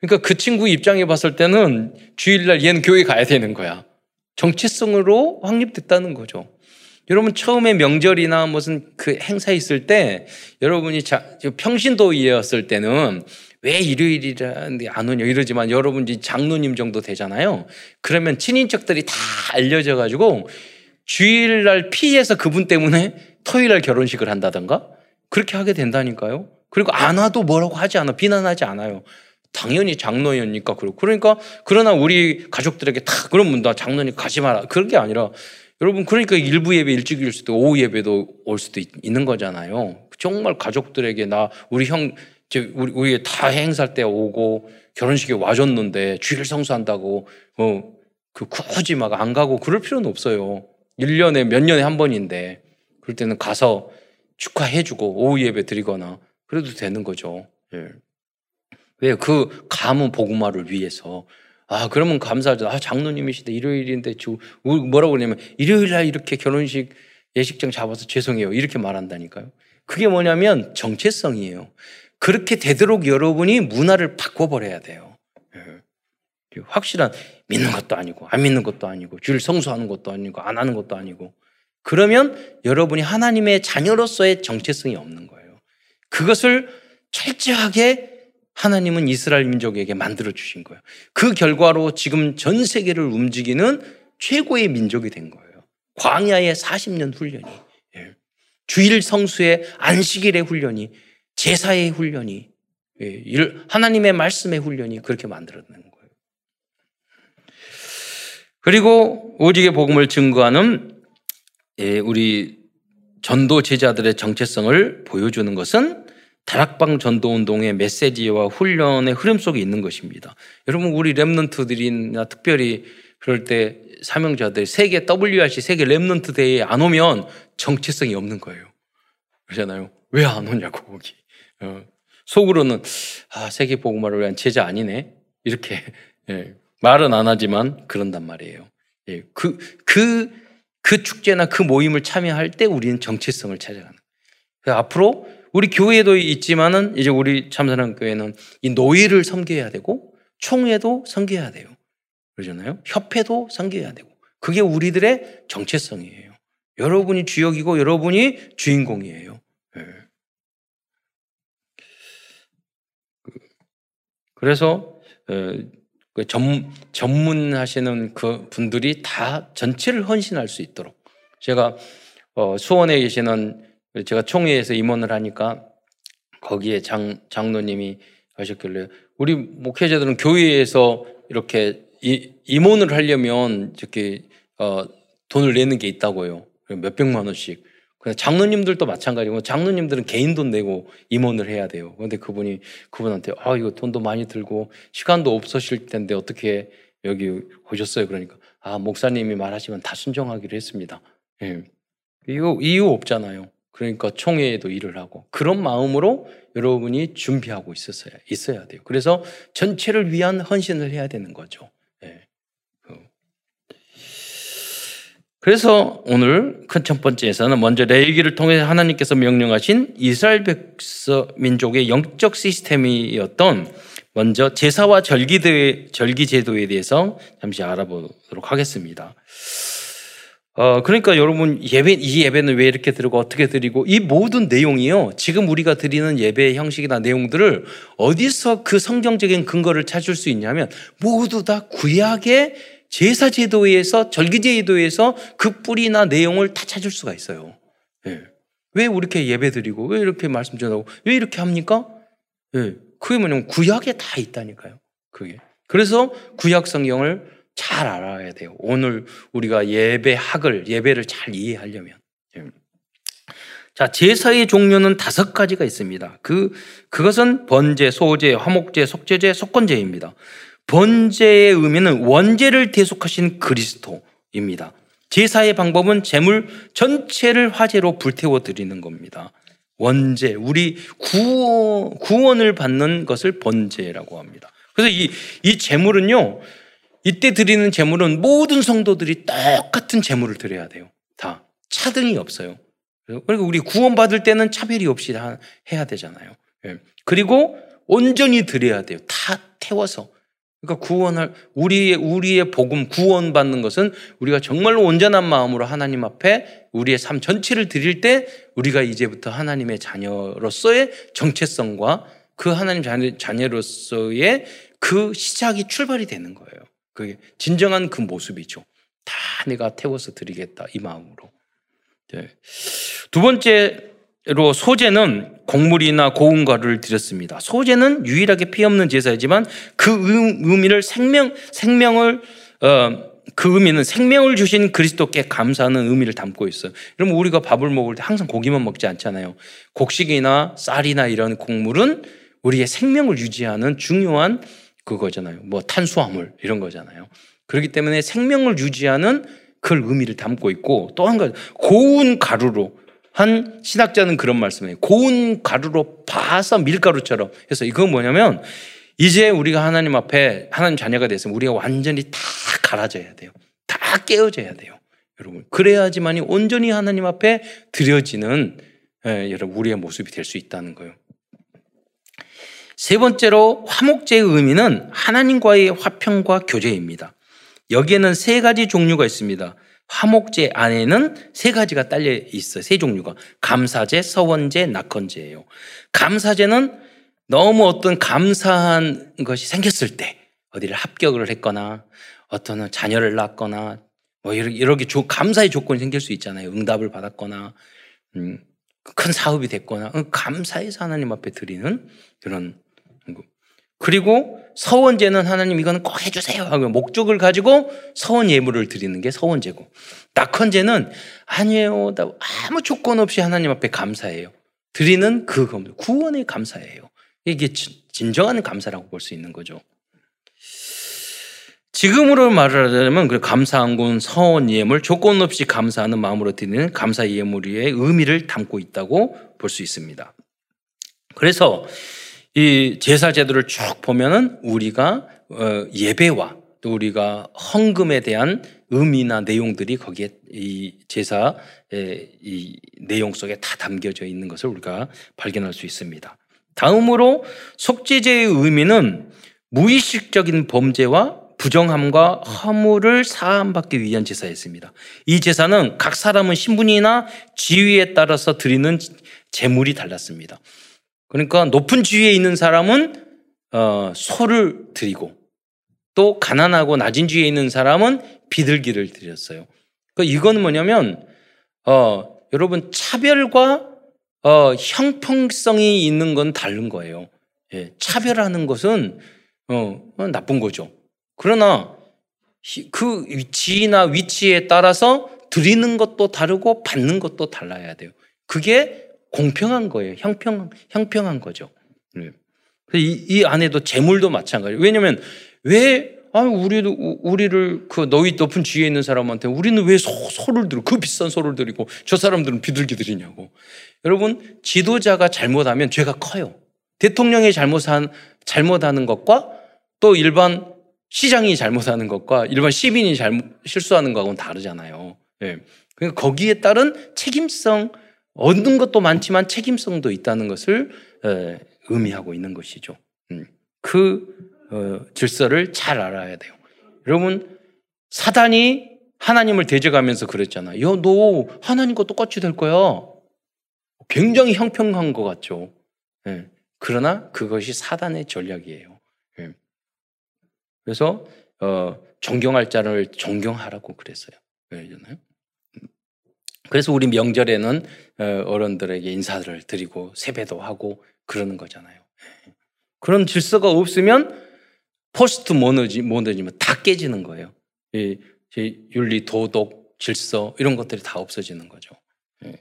그러니까 그 친구 입장에 봤을 때는 주일날 얘는 교회 가야 되는 거야. 정체성으로 확립됐다는 거죠. 여러분, 처음에 명절이나 무슨 그 행사 있을 때 여러분이 자, 평신도이었을 때는 왜 일요일이라는데 안 오냐 이러지만 여러분 장로님 정도 되잖아요. 그러면 친인척들이 다 알려져 가지고 주일날 피해서 그분 때문에 토요일날 결혼식을 한다던가 그렇게 하게 된다니까요. 그리고 안 와도 뭐라고 하지 않아. 비난하지 않아요. 당연히 장로이니까 그렇고. 그러니까, 그러나 우리 가족들에게 다, 그러면 나 장로님 가지 마라. 그런 게 아니라, 여러분, 그러니까 일부 예배 일찍 올 수도, 오후 예배도 올 수도 있는 거잖아요. 정말 가족들에게 나, 우리 형, 우리, 우리 다 행사할 때 오고, 결혼식에 와줬는데, 주일 성수한다고, 어, 그, 굳이 막 안 가고 그럴 필요는 없어요. 일 년에 몇 년에 한 번인데, 그럴 때는 가서 축하해주고, 오후 예배 드리거나, 그래도 되는 거죠. 예. 왜? 그 감은 복음화를 위해서. 아, 그러면 감사하죠. 아, 장로님이시다. 일요일인데 저 뭐라고 그러냐면 일요일날 이렇게 결혼식 예식장 잡아서 죄송해요. 이렇게 말한다니까요. 그게 뭐냐면 정체성이에요. 그렇게 되도록 여러분이 문화를 바꿔버려야 돼요. 예. 확실한, 믿는 것도 아니고 안 믿는 것도 아니고 주일 성수하는 것도 아니고 안 하는 것도 아니고. 그러면 여러분이 하나님의 자녀로서의 정체성이 없는 거예요. 그것을 철저하게 하나님은 이스라엘 민족에게 만들어주신 거예요. 그 결과로 지금 전 세계를 움직이는 최고의 민족이 된 거예요. 광야의 사십 년 훈련이, 예. 주일 성수의 안식일의 훈련이, 제사의 훈련이, 예. 하나님의 말씀의 훈련이 그렇게 만들어낸 거예요. 그리고 오직의 복음을 증거하는, 예, 우리 전도 제자들의 정체성을 보여주는 것은 다락방 전도운동의 메시지와 훈련의 흐름 속에 있는 것입니다. 여러분, 우리 렘넌트들이나 특별히 그럴 때 사명자들, 세계 더블유알씨, 세계 렘넌트 대회에 안 오면 정체성이 없는 거예요. 그러잖아요. 왜 안 오냐고, 거기. 어. 속으로는, 아, 세계 복음화를 위한 제자 아니네. 이렇게, 예. 말은 안 하지만 그런단 말이에요. 예. 그, 그, 그 축제나 그 모임을 참여할 때 우리는 정체성을 찾아가는. 그래서 앞으로 우리 교회도 있지만은 이제 우리 참선한 교회는 이 노예를 섬겨야 되고 총회도 섬겨야 돼요. 그러잖아요. 협회도 섬겨야 되고. 그게 우리들의 정체성이에요. 여러분이 주역이고 여러분이 주인공이에요. 예. 그래서 그 전, 전문하시는 그 분들이 다 전체를 헌신할 수 있도록. 제가 어, 수원에 계시는 제가 총회에서 임원을 하니까 거기에 장, 장로님이 하셨길래 우리 목회자들은 교회에서 이렇게 이, 임원을 하려면 이렇게 어, 돈을 내는 게 있다고요. 몇 백만 원씩. 장로님들도 마찬가지고 장로님들은 개인 돈 내고 임원을 해야 돼요. 그런데 그분이 그분한테 아 이거 돈도 많이 들고 시간도 없으실 텐데 어떻게 여기 오셨어요? 그러니까 아 목사님이 말하시면 다 순종하기로 했습니다. 예. 이거 이유 없잖아요. 그러니까 총회에도 일을 하고 그런 마음으로 여러분이 준비하고 있었어야 있어야 돼요. 그래서 전체를 위한 헌신을 해야 되는 거죠. 예. 그래서 오늘 큰 첫 번째에서는 먼저 레위기를 통해 하나님께서 명령하신 이스라엘 백성 민족의 영적 시스템이었던 먼저 제사와 절기, 절기 제도에 대해서 잠시 알아보도록 하겠습니다. 어, 그러니까 여러분 예배, 이 예배는 왜 이렇게 드리고 어떻게 드리고 이 모든 내용이요. 지금 우리가 드리는 예배의 형식이나 내용들을 어디서 그 성경적인 근거를 찾을 수 있냐면 모두 다 구약의 제사 제도에서 절기 제도에서 그 뿌리나 내용을 다 찾을 수가 있어요. 예. 왜 이렇게 예배 드리고 왜 이렇게 말씀 전하고 왜 이렇게 합니까? 예. 그게 뭐냐면 구약에 다 있다니까요. 그게. 그래서 구약 성경을 잘 알아야 돼요. 오늘 우리가 예배학을 예배를 잘 이해하려면. 예. 자, 제사의 종류는 다섯 가지가 있습니다. 그 그것은 번제, 소제, 화목제, 속죄제, 속건제입니다. 번제의 의미는 원죄를 대속하신 그리스도입니다. 제사의 방법은 제물 전체를 화제로 불태워 드리는 겁니다. 원죄, 우리 구원, 구원을 받는 것을 번제라고 합니다. 그래서 이, 이 제물은요, 이때 드리는 제물은 모든 성도들이 똑같은 제물을 드려야 돼요. 다 차등이 없어요. 그리고 우리 구원받을 때는 차별이 없이 다 해야 되잖아요. 그리고 온전히 드려야 돼요. 다 태워서. 그러니까 구원할 우리의 우리의 복음 구원받는 것은 우리가 정말로 온전한 마음으로 하나님 앞에 우리의 삶 전체를 드릴 때 우리가 이제부터 하나님의 자녀로서의 정체성과 그 하나님 자녀, 자녀로서의 그 시작이 출발이 되는 거예요. 그게 진정한 그 모습이죠. 다 내가 태워서 드리겠다 이 마음으로. 네. 두 번째. 로 소제는 곡물이나 고운 가루를 드렸습니다. 소제는 유일하게 피 없는 제사이지만 그 의미를 생명 생명을 어, 그 의미는 생명을 주신 그리스도께 감사하는 의미를 담고 있어요. 그러면 우리가 밥을 먹을 때 항상 고기만 먹지 않잖아요. 곡식이나 쌀이나 이런 곡물은 우리의 생명을 유지하는 중요한 그거잖아요. 뭐 탄수화물 이런 거잖아요. 그렇기 때문에 생명을 유지하는 그 의미를 담고 있고 또 한 가지 고운 가루로. 한 신학자는 그런 말씀이에요. 고운 가루로 봐서 밀가루처럼 해서 이건 뭐냐면 이제 우리가 하나님 앞에 하나님 자녀가 됐으면 우리가 완전히 다 갈아져야 돼요. 다 깨어져야 돼요. 여러분 그래야지만이 온전히 하나님 앞에 드려지는 예, 여러분 우리의 모습이 될 수 있다는 거예요. 세 번째로 화목제의 의미는 하나님과의 화평과 교제입니다. 여기에는 세 가지 종류가 있습니다. 화목제 안에는 세 가지가 딸려 있어요. 세 종류가. 감사제, 서원제, 낙헌제예요. 감사제는 너무 어떤 감사한 것이 생겼을 때 어디를 합격을 했거나 어떤 자녀를 낳았거나 뭐 이렇게 조, 감사의 조건이 생길 수 있잖아요. 응답을 받았거나 음, 큰 사업이 됐거나 감사해서 하나님 앞에 드리는 그런. 그리고 서원제는 하나님 이거는 꼭 해주세요 하고 목적을 가지고 서원 예물을 드리는 게 서원제고 낙헌제는 아니에요 아무 조건 없이 하나님 앞에 감사해요 드리는 그 구원의 감사예요. 이게 진정한 감사라고 볼 수 있는 거죠. 지금으로 말하자면 감사한 건 서원 예물 조건 없이 감사하는 마음으로 드리는 감사 예물의 의미를 담고 있다고 볼 수 있습니다. 그래서 이 제사 제도를 쭉 보면은 우리가 예배와 또 우리가 헌금에 대한 의미나 내용들이 거기에 이 제사의 이 내용 속에 다 담겨져 있는 것을 우리가 발견할 수 있습니다. 다음으로 속죄제의 의미는 무의식적인 범죄와 부정함과 허물을 사함받기 위한 제사였습니다. 이 제사는 각 사람은 신분이나 지위에 따라서 드리는 제물이 달랐습니다. 그러니까 높은 지위에 있는 사람은 어, 소를 드리고 또 가난하고 낮은 지위에 있는 사람은 비둘기를 드렸어요. 그러니까 이건 뭐냐면 어, 여러분 차별과 어, 형평성이 있는 건 다른 거예요. 예, 차별하는 것은 어, 나쁜 거죠. 그러나 그 위치나 위치에 따라서 드리는 것도 다르고 받는 것도 달라야 돼요. 그게 공평한 거예요. 형평, 형평한 거죠. 네. 그래서 이, 이 안에도 재물도 마찬가지예요. 왜냐면 왜 아, 우리도, 우리를, 그, 너희 높은 지위에 있는 사람한테 우리는 왜 소, 소를 들고, 그 비싼 소를 들이고, 저 사람들은 비둘기들이냐고. 여러분, 지도자가 잘못하면 죄가 커요. 대통령이 잘못한, 잘못하는 것과 또 일반 시장이 잘못하는 것과 일반 시민이 잘못, 실수하는 것하고는 다르잖아요. 예. 그러니까 거기에 따른 책임성, 얻는 것도 많지만 책임성도 있다는 것을 예, 의미하고 있는 것이죠. 음. 그, 어, 질서를 잘 알아야 돼요. 여러분, 사단이 하나님을 대적하면서 그랬잖아요. 야, 너 하나님과 똑같이 될 거야. 굉장히 형평한 것 같죠. 예. 그러나 그것이 사단의 전략이에요. 예. 그래서 어, 존경할 자를 존경하라고 그랬어요. 예, 그래서 우리 명절에는 어른들에게 인사를 드리고 세배도 하고 그러는 거잖아요. 예. 그런 질서가 없으면 포스트 모더니즘은 다 깨지는 거예요. 이, 이 윤리, 도덕, 질서 이런 것들이 다 없어지는 거죠. 예.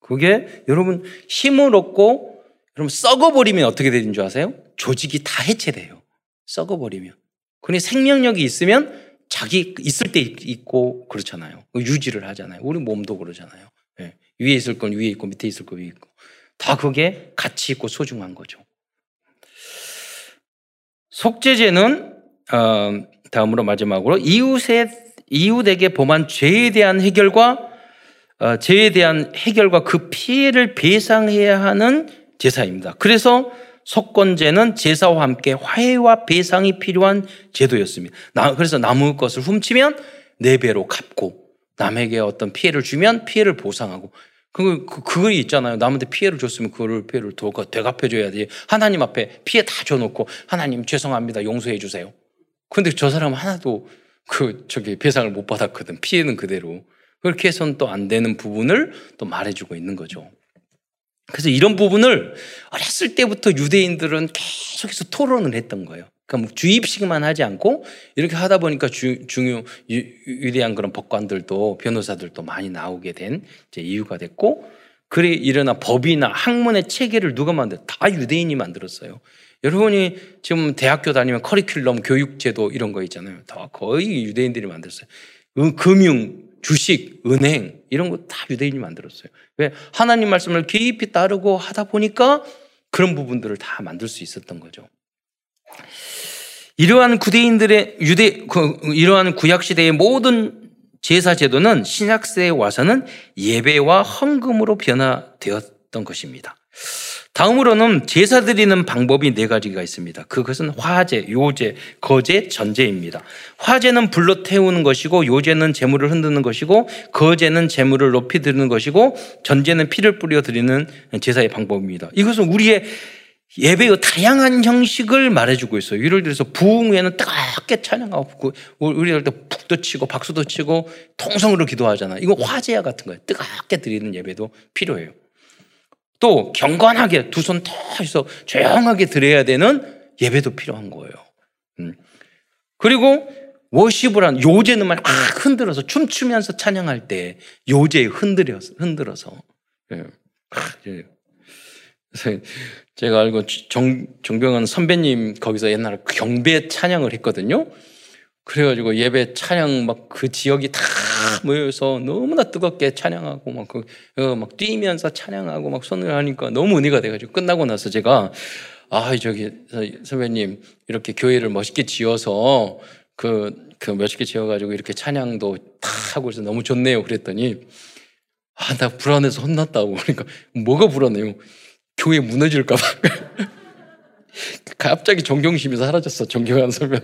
그게 여러분 힘을 얻고 여러분 썩어버리면 어떻게 되는 줄 아세요? 조직이 다 해체돼요. 썩어버리면. 그런데 생명력이 있으면 자기 있을 때 있고 그렇잖아요. 유지를 하잖아요. 우리 몸도 그러잖아요. 예. 위에 있을 건 위에 있고 밑에 있을 건 위에 있고 다 그게 가치 있고 소중한 거죠. 속죄죄는 어, 다음으로 마지막으로 이웃에, 이웃에게 범한 죄에 대한 해결과 어, 죄에 대한 해결과 그 피해를 배상해야 하는 제사입니다. 그래서 속건제는 제사와 함께 화해와 배상이 필요한 제도였습니다. 나, 그래서 남의 것을 훔치면 네 배로 갚고 남에게 어떤 피해를 주면 피해를 보상하고 그, 그, 그거 있잖아요. 남한테 피해를 줬으면 그거를 피해를 더 되갚아줘야지. 하나님 앞에 피해 다 줘놓고, 하나님 죄송합니다. 용서해주세요. 근데 저 사람은 하나도 그, 저기, 배상을 못 받았거든. 피해는 그대로. 그렇게 해서는 또 안 되는 부분을 또 말해주고 있는 거죠. 그래서 이런 부분을 어렸을 때부터 유대인들은 계속해서 토론을 했던 거예요. 그러니까 뭐 주입식만 하지 않고 이렇게 하다 보니까 주, 중요 유, 위대한 그런 법관들도 변호사들도 많이 나오게 된 이제 이유가 됐고 그래 일어나 법이나 학문의 체계를 누가 만들어? 다 유대인이 만들었어요. 여러분이 지금 대학교 다니면 커리큘럼 교육제도 이런 거 있잖아요. 다 거의 유대인들이 만들었어요. 음, 금융, 주식, 은행 이런 거 다 유대인이 만들었어요. 왜? 하나님 말씀을 깊이 따르고 하다 보니까 그런 부분들을 다 만들 수 있었던 거죠. 이러한 구대인들의 유대 이러한 구약 시대의 모든 제사 제도는 신약 시대에 와서는 예배와 헌금으로 변화되었던 것입니다. 다음으로는 제사 드리는 방법이 네 가지가 있습니다. 그것은 화제, 요제, 거제, 전제입니다. 화제는 불로 태우는 것이고 요제는 재물을 흔드는 것이고 거제는 재물을 높이 드리는 것이고 전제는 피를 뿌려 드리는 제사의 방법입니다. 이것은 우리의 예배의 다양한 형식을 말해주고 있어요. 예를 들어서 부흥 후에는 뜨겁게 찬양하고 우리 할 때 북도 치고 박수도 치고 통성으로 기도하잖아. 이거 화제와 같은 거예요. 뜨겁게 드리는 예배도 필요해요. 또 경건하게 두 손 다 해서 조용하게 드려야 되는 예배도 필요한 거예요. 음. 그리고 워십을 한 요제는 막 흔들어서 춤추면서 찬양할 때 요제에 흔들어서 흔들어서. 예. 예. 제가 알고 정, 정병은 선배님 거기서 옛날에 경배 찬양을 했거든요. 그래가지고 예배 찬양 막 그 지역이 다 모여서 너무나 뜨겁게 찬양하고 막, 그, 어, 막 뛰면서 찬양하고 막 손을 하니까 너무 은혜가 돼가지고 끝나고 나서 제가 아, 저기 선배님 이렇게 교회를 멋있게 지어서 그, 그 멋있게 지어가지고 이렇게 찬양도 다 하고 해서 너무 좋네요. 그랬더니 아, 나 불안해서 혼났다고. 그러니까 뭐가 불안해요? 교회 무너질까 봐. 갑자기 존경심이 사라졌어. 존경한 서면.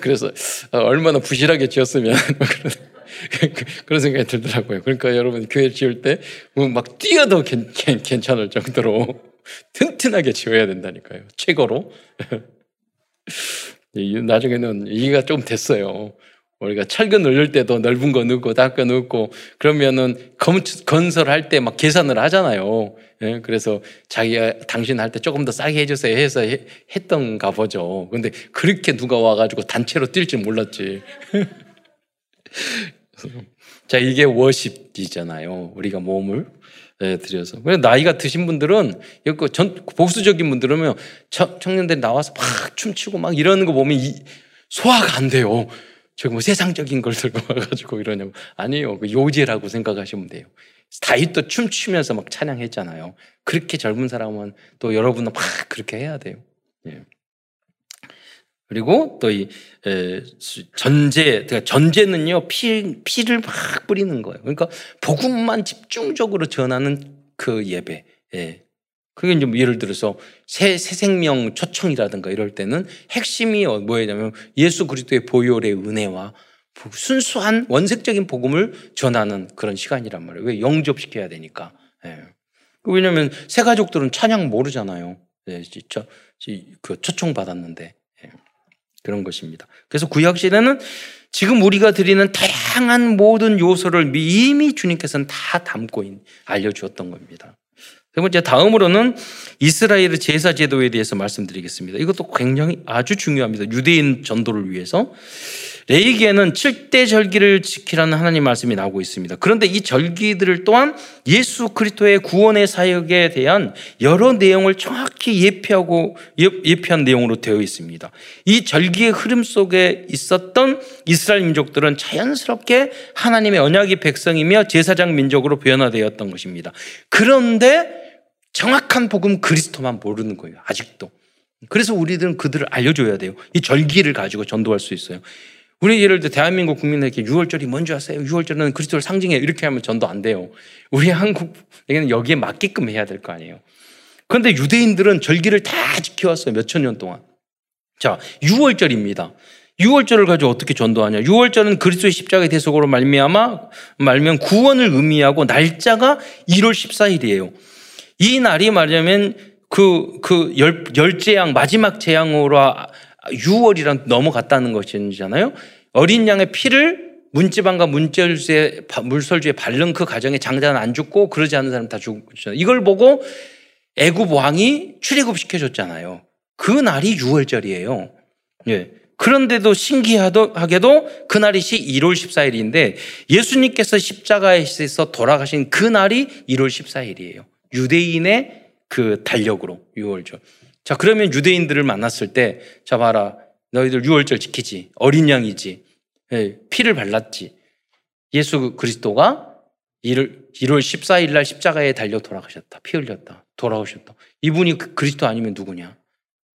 그래서 얼마나 부실하게 지었으면 그런 생각이 들더라고요. 그러니까 여러분 교회 지을 때 막 뛰어도 괜찮을 정도로 튼튼하게 지어야 된다니까요. 최고로. 나중에는 이해가 좀 됐어요. 우리가 철근 늘릴 때도 넓은 거 넣고 닦아 넣고 그러면은 검, 건설할 때 막 계산을 하잖아요. 예? 그래서 자기가 당신 할 때 조금 더 싸게 해주세요 해서 해, 했던가 보죠. 근데 그렇게 누가 와가지고 단체로 뛸 줄 몰랐지. 자, 이게 워십이잖아요. 우리가 몸을 네, 드려서. 나이가 드신 분들은, 전, 보수적인 분들은 청년들이 나와서 막 춤추고 막 이러는 거 보면 이, 소화가 안 돼요. 저기 뭐 세상적인 걸 들고 와가지고 이러냐고. 아니에요. 그 요지라고 생각하시면 돼요. 다윗도 춤추면서 막 찬양했잖아요. 그렇게 젊은 사람은 또 여러분은 막 그렇게 해야 돼요. 예. 그리고 또 이 전제, 그러니까 전제는요 피, 피를 막 뿌리는 거예요. 그러니까 복음만 집중적으로 전하는 그 예배. 예. 그게 이제 예를 들어서 새, 새 생명 초청이라든가 이럴 때는 핵심이 뭐냐면 예수 그리스도의 보혈의 은혜와 순수한 원색적인 복음을 전하는 그런 시간이란 말이에요. 왜? 영접시켜야 되니까. 예. 왜냐하면 새 가족들은 찬양 모르잖아요. 예, 진짜 그 초청 받았는데. 그런 것입니다. 그래서 구약시대는 지금 우리가 드리는 다양한 모든 요소를 이미 주님께서는 다 담고 알려주었던 겁니다. 세 번째, 다음으로는 이스라엘의 제사 제도에 대해서 말씀드리겠습니다. 이것도 굉장히 아주 중요합니다. 유대인 전도를 위해서 레위기에는 칠 대 절기를 지키라는 하나님 말씀이 나오고 있습니다. 그런데 이 절기들을 또한 예수 그리스도의 구원의 사역에 대한 여러 내용을 정확히 예표하고 예표한 내용으로 되어 있습니다. 이 절기의 흐름 속에 있었던 이스라엘 민족들은 자연스럽게 하나님의 언약의 백성이며 제사장 민족으로 변화되었던 것입니다. 그런데 정확한 복음 그리스도만 모르는 거예요. 아직도. 그래서 우리들은 그들을 알려줘야 돼요. 이 절기를 가지고 전도할 수 있어요. 우리 예를 들어 대한민국 국민들에게 유월절이 뭔지 아세요? 유월절은 그리스도를 상징해. 이렇게 하면 전도 안 돼요. 우리 한국에게는 여기에 맞게끔 해야 될 거 아니에요. 그런데 유대인들은 절기를 다 지켜왔어요. 몇천 년 동안. 자, 유월절입니다. 유월절을 가지고 어떻게 전도하냐. 유월절은 그리스도의 십자가의 대속으로 말미암아 말면 구원을 의미하고 날짜가 일월 십사일이에요. 이 날이 말하자면 그, 그 열, 열재앙, 마지막 재앙으로 유월이랑 넘어갔다는 것이잖아요. 어린 양의 피를 문지방과 문절주에, 물설주에 바른 그 가정의 장자는 안 죽고 그러지 않은 사람 다 죽잖아요. 이걸 보고 애굽 왕이 출애굽 시켜줬잖아요. 그 날이 유월절이에요. 예. 그런데도 신기하게도 그 날이 일월 십사일인데 예수님께서 십자가에서 돌아가신 그 날이 일월 십사일이에요. 유대인의 그 달력으로 유월절. 자, 그러면 유대인들을 만났을 때, 자 봐라, 너희들 유월절 지키지, 어린 양이지, 예, 피를 발랐지. 예수 그리스도가 일월 십사일 날 십자가에 달려 돌아가셨다. 피 흘렸다. 돌아오셨다. 이분이 그 그리스도 아니면 누구냐?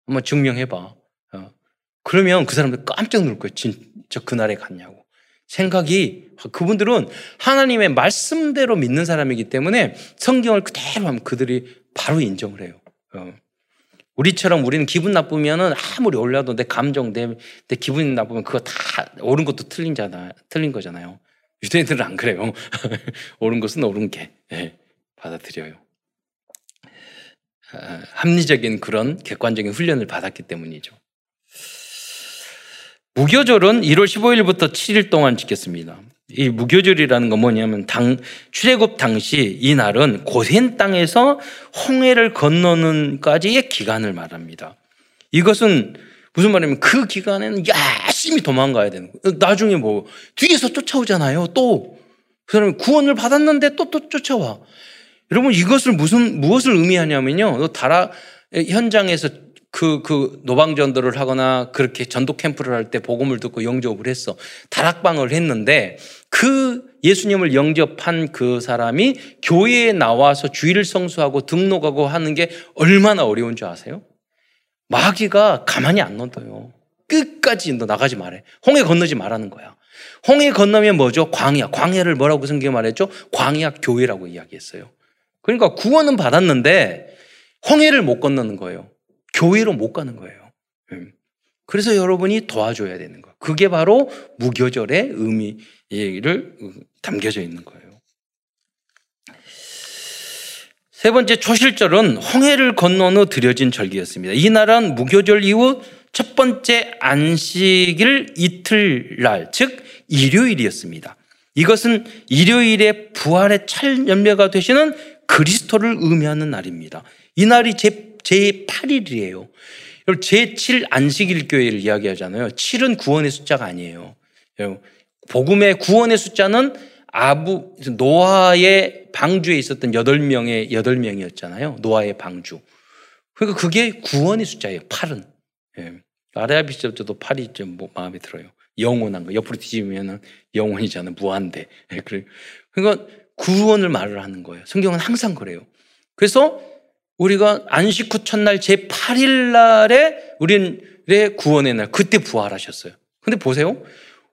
한번 증명해봐. 어. 그러면 그 사람들 깜짝 놀랄 거예요. 진짜 그날에 갔냐고. 생각이, 그분들은 하나님의 말씀대로 믿는 사람이기 때문에 성경을 그대로 하면 그들이 바로 인정을 해요. 어. 우리처럼 우리는 기분 나쁘면은 아무리 올려도 내 감정, 내, 내 기분이 나쁘면 그거 다, 옳은 것도 틀린 자나, 틀린 거잖아요. 유대인들은 안 그래요. 옳은 것은 옳은 게, 네, 받아들여요. 아, 합리적인 그런 객관적인 훈련을 받았기 때문이죠. 무교절은 일월 십오일부터 칠일 동안 지켰습니다. 이 무교절이라는 건 뭐냐면 당, 출애굽 당시 이 날은 고센 땅에서 홍해를 건너는까지의 기간을 말합니다. 이것은 무슨 말이냐면 그 기간에는 열심히 도망가야 되는 거예요. 나중에 뭐 뒤에서 쫓아오잖아요. 또 그 사람이 구원을 받았는데 또 또 쫓아와. 여러분, 이것을 무슨 무엇을 의미하냐면요. 다락 현장에서 그, 그, 노방전도를 하거나 그렇게 전도 캠프를 할 때 복음을 듣고 영접을 했어. 다락방을 했는데 그 예수님을 영접한 그 사람이 교회에 나와서 주의를 성수하고 등록하고 하는 게 얼마나 어려운 줄 아세요? 마귀가 가만히 안 놔둬요. 끝까지 너 나가지 말해. 홍해 건너지 말라는 거야. 홍해 건너면 뭐죠? 광야. 광야를 뭐라고 성경에 말했죠? 광야 교회라고 이야기했어요. 그러니까 구원은 받았는데 홍해를 못 건너는 거예요. 교회로 못 가는 거예요. 그래서 여러분이 도와줘야 되는 거예요. 그게 바로 무교절의 의미를 담겨져 있는 거예요. 세 번째, 초실절은 홍해를 건너는 드려진 절기였습니다. 이 날은 무교절 이후 첫 번째 안식일 이틀날, 즉 일요일이었습니다. 이것은 일요일에 부활의 찰연례가 되시는 그리스도를 의미하는 날입니다. 이 날이 제, 제팔 일이에요. 여러분, 제칠 안식일 교회를 이야기하잖아요. 칠은 구원의 숫자가 아니에요. 여러분, 복음의 구원의 숫자는 아부, 노아의 방주에 있었던 여덟 명의, 여덟 명이었잖아요. 노아의 방주. 그러니까 그게 구원의 숫자예요. 팔은. 예. 아라비 시절도 팔이 좀 뭐 마음에 들어요. 영원한 거. 옆으로 뒤집으면 영원이잖아요. 무한대. 예. 그러니까 구원을 말을 하는 거예요. 성경은 항상 그래요. 그래서 우리가 안식 후 첫날 제팔 일 날에 우리의 구원의 날, 그때 부활하셨어요. 근데 보세요.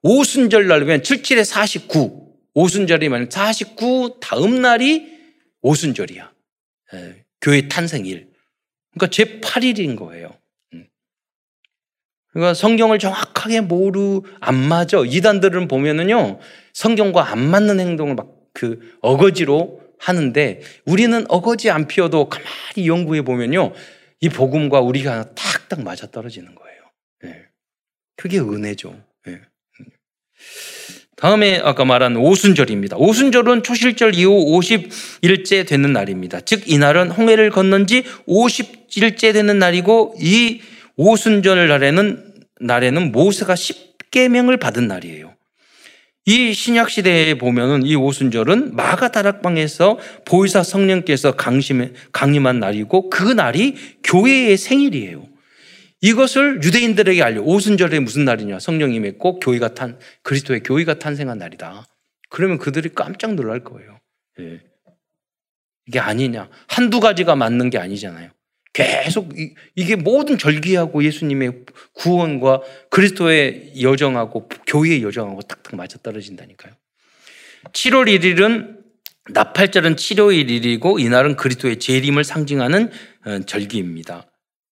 오순절 날 보면 칠칠에 사십구, 오순절이 만약 사십구 다음 날이 오순절이야. 예. 교회 탄생일. 그러니까 제팔 일인 거예요. 그러니까 성경을 정확하게 모르, 안 맞아. 이단들은 보면은요, 성경과 안 맞는 행동을 막 그 어거지로 하는데, 우리는 어거지 안 피워도 가만히 연구해 보면요, 이 복음과 우리가 딱딱 맞아 떨어지는 거예요. 예. 그게 은혜죠. 예. 다음에 아까 말한 오순절입니다. 오순절은 초실절 이후 오십 일째 되는 날입니다. 즉 이날은 홍해를 건넌 지 오십 일째 되는 날이고, 이 오순절 날에는, 날에는 모세가 십계명을 받은 날이에요. 이 신약시대에 보면은 이 오순절은 마가 다락방에서 보혜사 성령께서 강심, 강림한 날이고, 그 날이 교회의 생일이에요. 이것을 유대인들에게 알려. 오순절에 무슨 날이냐? 성령이 맺고 교회가 탄, 그리스도의 교회가 탄생한 날이다. 그러면 그들이 깜짝 놀랄 거예요. 예. 이게 아니냐? 한두 가지가 맞는 게 아니잖아요. 계속 이, 이게 모든 절기하고 예수님의 구원과 그리스도의 여정하고 교회의 여정하고 딱딱 맞아떨어진다니까요. 칠월 일 일은 나팔절은 칠월 일 일이고 이날은 그리스도의 재림을 상징하는 절기입니다.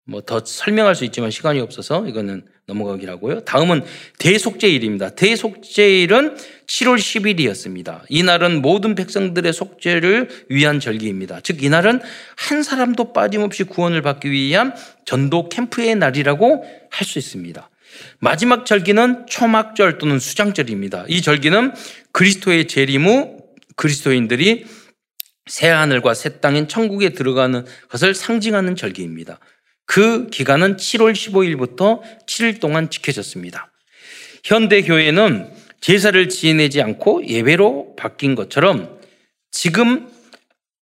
뭐 더 설명할 수 있지만 시간이 없어서 이거는 넘어가기로 하고요. 다음은 대속죄일입니다. 대속죄일은 칠월 십 일이었습니다. 이날은 모든 백성들의 속죄를 위한 절기입니다. 즉 이날은 한 사람도 빠짐없이 구원을 받기 위한 전도 캠프의 날이라고 할 수 있습니다. 마지막 절기는 초막절 또는 수장절입니다. 이 절기는 그리스도의 재림 후 그리스도인들이 새하늘과 새 땅인 천국에 들어가는 것을 상징하는 절기입니다. 그 기간은 칠월 십오 일부터 칠 일 동안 지켜졌습니다. 현대교회는 제사를 지내지 않고 예배로 바뀐 것처럼 지금,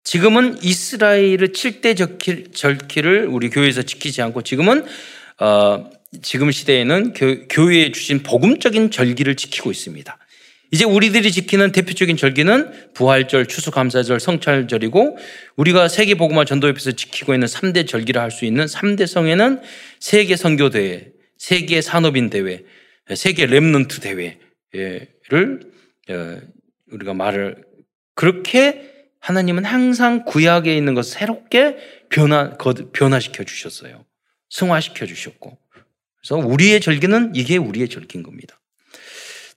지금은 이스라엘의 칠 대 절기를 우리 교회에서 지키지 않고, 지금은, 어, 지금 시대에는 교, 교회에 주신 복음적인 절기를 지키고 있습니다. 이제 우리들이 지키는 대표적인 절기는 부활절, 추수감사절, 성찰절이고, 우리가 세계복음화 전도협회에서 지키고 있는 삼 대 절기라 할 수 있는 삼 대 성회는 세계선교대회, 세계산업인대회, 세계 렘넌트 대회를 우리가 말을, 그렇게 하나님은 항상 구약에 있는 것을 새롭게 변화, 변화시켜 주셨어요. 승화시켜 주셨고. 그래서 우리의 절기는 이게 우리의 절기인 겁니다.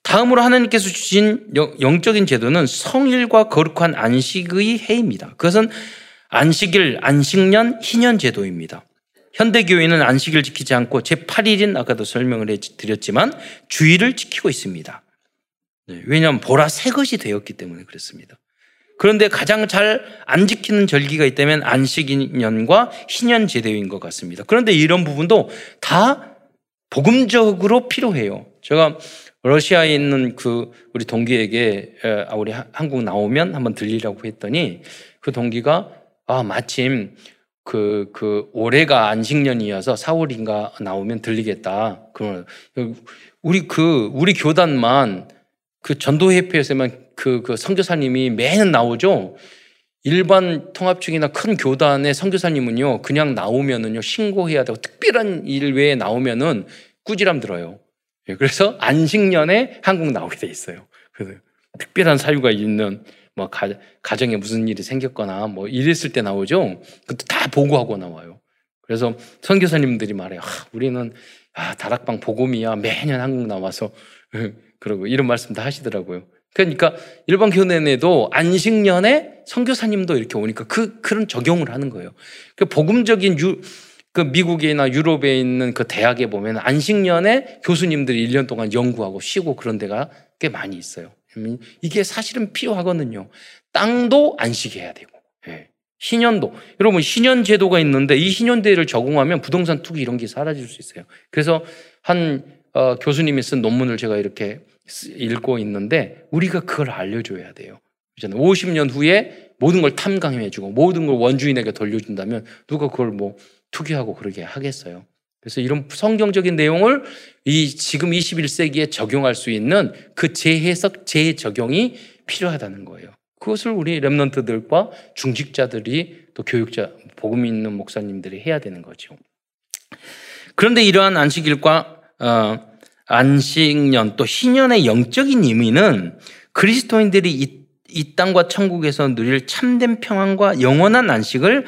다음으로 하나님께서 주신 영적인 제도는 성일과 거룩한 안식의 해입니다. 그것은 안식일, 안식년, 희년 제도입니다. 현대교회는 안식일 지키지 않고 제팔 일인 아까도 설명을 해드렸지만 주일을 지키고 있습니다. 왜냐하면 보라 새 것이 되었기 때문에 그렇습니다. 그런데 가장 잘 안 지키는 절기가 있다면 안식년과 희년 제도인 것 같습니다. 그런데 이런 부분도 다 복음적으로 필요해요. 제가 러시아에 있는 그 우리 동기에게 우리 한국 나오면 한번 들리라고 했더니, 그 동기가 아 마침 그, 그 올해가 안식년이어서 사월인가 나오면 들리겠다. 그러면 우리 그 우리 교단만 그 전도협회에서만 그, 그 선교사님이 매년 나오죠. 일반 통합층이나 큰 교단의 선교사님은요, 그냥 나오면은요 신고해야 되고 특별한 일 외에 나오면은 꾸지람 들어요. 그래서 안식년에 한국 나오게 돼 있어요. 그래서 특별한 사유가 있는, 뭐 가, 가정에 무슨 일이 생겼거나 뭐 이랬을 때 나오죠. 그것도 다 보고하고 나와요. 그래서 선교사님들이 말해요. 아, 우리는 아, 다락방 복음이야 매년 한국 나와서 그러고 이런 말씀 다 하시더라고요. 그러니까 일반 교내에도 안식년에 선교사님도 이렇게 오니까 그 그런 적용을 하는 거예요. 그 복음적인 유 그 미국이나 유럽에 있는 그 대학에 보면 안식년에 교수님들이 일 년 동안 연구하고 쉬고 그런 데가 꽤 많이 있어요. 이게 사실은 필요하거든요. 땅도 안식해야 되고. 예. 신현도. 여러분 신현 제도가 있는데 이 신현대를 적용하면 부동산 투기 이런 게 사라질 수 있어요. 그래서 한 어, 교수님이 쓴 논문을 제가 이렇게 읽고 있는데 우리가 그걸 알려줘야 돼요. 오십 년 후에 모든 걸 탐감해주고 모든 걸 원주인에게 돌려준다면 누가 그걸 뭐 투기하고 그러게 하겠어요. 그래서 이런 성경적인 내용을 이 지금 이십일 세기에 적용할 수 있는 그 재해석, 재적용이 필요하다는 거예요. 그것을 우리 렘넌트들과 중직자들이 또 교육자, 복음이 있는 목사님들이 해야 되는 거죠. 그런데 이러한 안식일과 어, 안식년 또 희년의 영적인 의미는 그리스도인들이 이, 이 땅과 천국에서 누릴 참된 평안과 영원한 안식을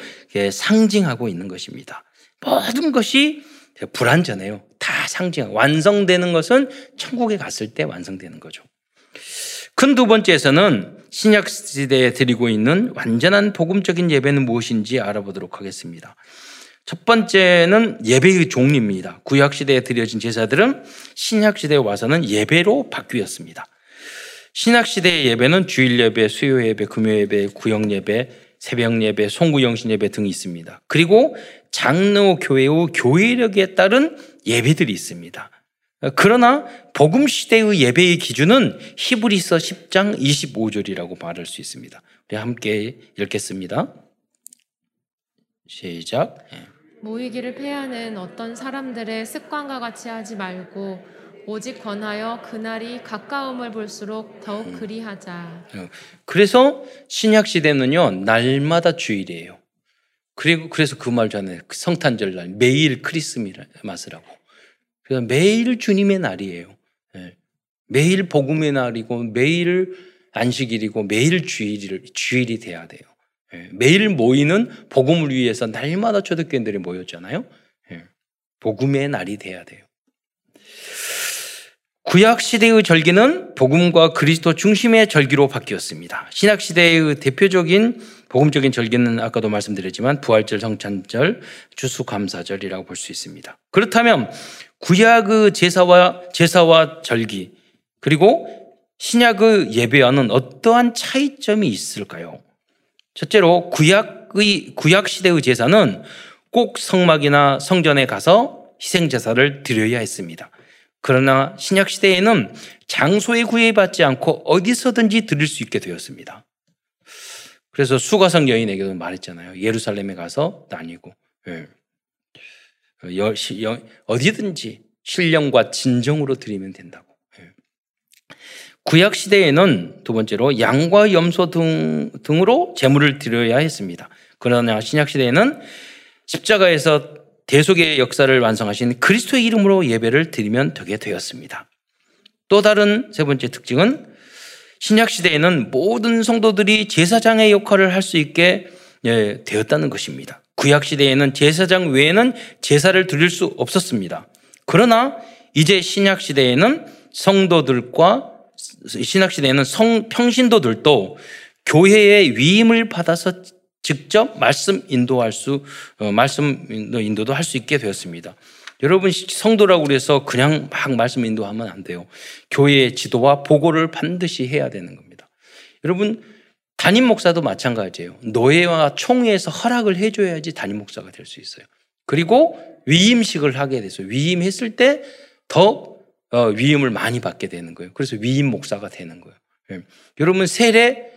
상징하고 있는 것입니다. 모든 것이 불완전해요. 다 상징하고 완성되는 것은 천국에 갔을 때 완성되는 거죠. 큰 두 번째에서는 신약시대에 드리고 있는 완전한 복음적인 예배는 무엇인지 알아보도록 하겠습니다. 첫 번째는 예배의 종류입니다. 구약시대에 드려진 제사들은 신약시대에 와서는 예배로 바뀌었습니다. 신약시대의 예배는 주일예배, 수요예배, 금요예배, 구역예배, 새벽예배, 송구영신예배 등이 있습니다. 그리고 장로교회의 교회력에 따른 예배들이 있습니다. 그러나 복음시대의 예배의 기준은 히브리서 십 장 이십오 절이라고 말할 수 있습니다. 우리 함께 읽겠습니다. 시작. 모이기를 폐하는 어떤 사람들의 습관과 같이 하지 말고 오직 권하여 그날이 가까움을 볼수록 더욱 그리하자. 그래서 신약시대는요 날마다 주일이에요. 그리고 그래서 그 말 전에 성탄절날 매일 크리스마스라고. 그래서 매일 주님의 날이에요. 매일 복음의 날이고 매일 안식일이고 매일 주일이, 주일이 돼야 돼요. 매일 모이는 복음을 위해서 날마다 초대교인들이 모였잖아요. 복음의 날이 돼야 돼요. 구약시대의 절기는 복음과 그리스도 중심의 절기로 바뀌었습니다. 신약시대의 대표적인 복음적인 절기는 아까도 말씀드렸지만 부활절, 성찬절, 추수감사절이라고 볼 수 있습니다. 그렇다면 구약의 제사와, 제사와 절기 그리고 신약의 예배와는 어떠한 차이점이 있을까요? 첫째로 구약의, 구약시대의 제사는 꼭 성막이나 성전에 가서 희생제사를 드려야 했습니다. 그러나 신약시대에는 장소에 구애받지 않고 어디서든지 드릴 수 있게 되었습니다. 그래서 수가성 여인에게도 말했잖아요. 예루살렘에 가서 다니고 예. 어디든지 신령과 진정으로 드리면 된다고. 예. 구약시대에는 두 번째로 양과 염소 등, 등으로 제물을 드려야 했습니다. 그러나 신약시대에는 십자가에서 대속의 역사를 완성하신 그리스도의 이름으로 예배를 드리면 되게 되었습니다. 또 다른 세 번째 특징은 신약시대에는 모든 성도들이 제사장의 역할을 할 수 있게 예, 되었다는 것입니다. 구약시대에는 제사장 외에는 제사를 드릴 수 없었습니다. 그러나 이제 신약시대에는 성도들과 신약시대에는 성, 평신도들도 교회의 위임을 받아서 직접 말씀 인도할 수, 어, 말씀 인도도 할 수 있게 되었습니다. 여러분 성도라고 그래서 그냥 막 말씀 인도하면 안 돼요. 교회의 지도와 보고를 반드시 해야 되는 겁니다. 여러분 담임 목사도 마찬가지예요. 노예와 총회에서 허락을 해줘야지 담임 목사가 될 수 있어요. 그리고 위임식을 하게 돼서 위임했을 때 더 어, 위임을 많이 받게 되는 거예요. 그래서 위임 목사가 되는 거예요. 예. 여러분 세례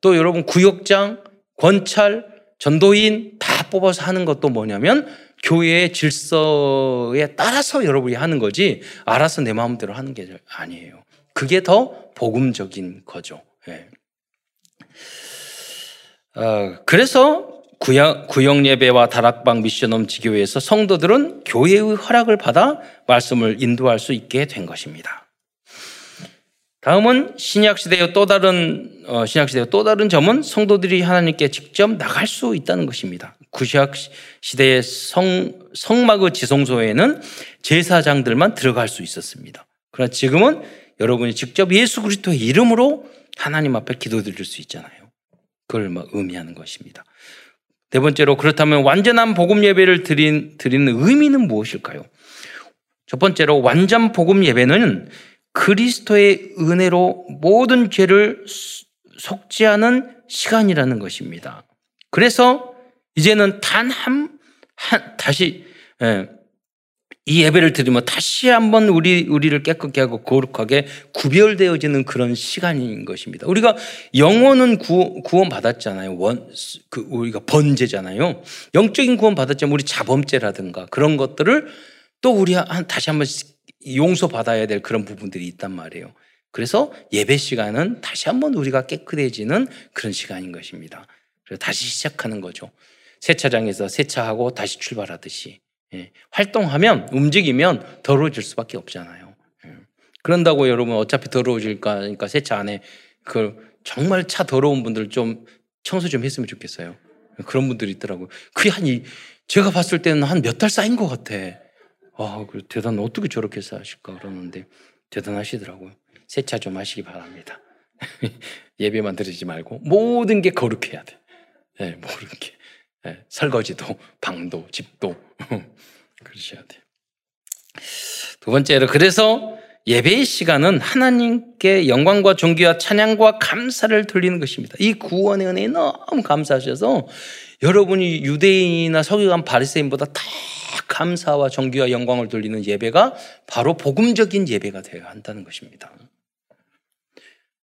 또 여러분 구역장 권찰, 전도인 다 뽑아서 하는 것도 뭐냐면 교회의 질서에 따라서 여러분이 하는 거지 알아서 내 마음대로 하는 게 아니에요. 그게 더 복음적인 거죠. 예. 어, 그래서 구역, 구역 예배와 다락방 미션 홈지교회에서 성도들은 교회의 허락을 받아 말씀을 인도할 수 있게 된 것입니다. 다음은 신약시대의 또 다른, 어, 신약시대의 또 다른 점은 성도들이 하나님께 직접 나갈 수 있다는 것입니다. 구약시대의 성, 성막의 지성소에는 제사장들만 들어갈 수 있었습니다. 그러나 지금은 여러분이 직접 예수 그리스도의 이름으로 하나님 앞에 기도드릴 수 있잖아요. 그걸 막 의미하는 것입니다. 네 번째로, 그렇다면 완전한 복음 예배를 드린, 드리는 의미는 무엇일까요? 첫 번째로, 완전 복음 예배는 그리스도의 은혜로 모든 죄를 속지 않은 시간이라는 것입니다. 그래서 이제는 단 한, 한 다시 예, 이 예배를 드리면 다시 한번 우리, 우리를 깨끗게 하고 거룩하게 구별되어지는 그런 시간인 것입니다. 우리가 영혼은 구, 구원 받았잖아요. 원, 그 우리가 번제잖아요. 영적인 구원 받았지만 우리 자범죄라든가 그런 것들을 또 우리 한, 다시 한번 용서받아야 될 그런 부분들이 있단 말이에요. 그래서 예배 시간은 다시 한번 우리가 깨끗해지는 그런 시간인 것입니다. 그래서 다시 시작하는 거죠. 세차장에서 세차하고 다시 출발하듯이. 예, 활동하면 움직이면 더러워질 수밖에 없잖아요. 예. 그런다고 여러분 어차피 더러워질까 그러니까 세차 안에 그 정말 차 더러운 분들 좀 청소 좀 했으면 좋겠어요. 그런 분들이 있더라고요. 그게 한 이, 제가 봤을 때는 한 몇 달 쌓인 것 같아. 아, 대단 어떻게 저렇게 쌓으실까 그러는데 대단하시더라고요. 세차 좀 하시기 바랍니다. 예배만 드리지 말고 모든 게 거룩해야 돼. 예, 모든 게. 네, 설거지도 방도 집도 그러셔야 돼요. 두 번째로, 그래서 예배의 시간은 하나님께 영광과 존귀와 찬양과 감사를 돌리는 것입니다. 이 구원의 은혜에 너무 감사하셔서 여러분이 유대인이나 서기관 바리새인보다 다 감사와 존귀와 영광을 돌리는 예배가 바로 복음적인 예배가 되어야 한다는 것입니다.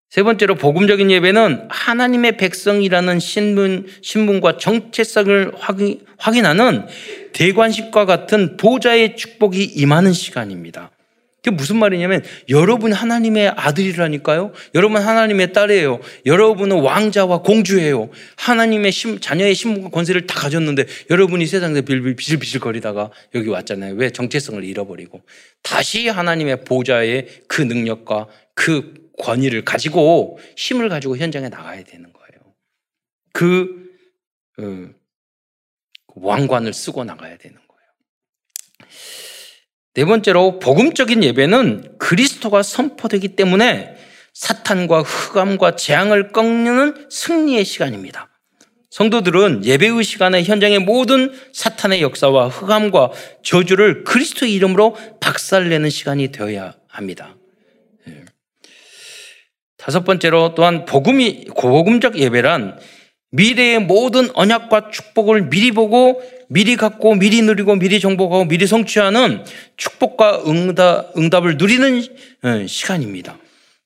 세 번째로, 복음적인 예배는 하나님의 백성이라는 신분, 신분과 정체성을 확인, 확인하는 대관식과 같은 보좌의 축복이 임하는 시간입니다. 그게 무슨 말이냐면 여러분 하나님의 아들이라니까요. 여러분 하나님의 딸이에요. 여러분은 왕자와 공주예요. 하나님의 신, 자녀의 신분과 권세를 다 가졌는데 여러분이 세상에서 비실비실 거리다가 여기 왔잖아요. 왜? 정체성을 잃어버리고 다시 하나님의 보좌의 그 능력과 그 권위를 가지고 힘을 가지고 현장에 나가야 되는 거예요. 그, 그 왕관을 쓰고 나가야 되는 거예요. 네 번째로, 복음적인 예배는 그리스도가 선포되기 때문에 사탄과 흑암과 재앙을 꺾는 승리의 시간입니다. 성도들은 예배의 시간에 현장의 모든 사탄의 역사와 흑암과 저주를 그리스도의 이름으로 박살내는 시간이 되어야 합니다. 다섯 번째로, 또한 복음이, 복음적 예배란 미래의 모든 언약과 축복을 미리 보고 미리 갖고 미리 누리고 미리 정복하고 미리 성취하는 축복과 응답, 응답을 누리는 시간입니다.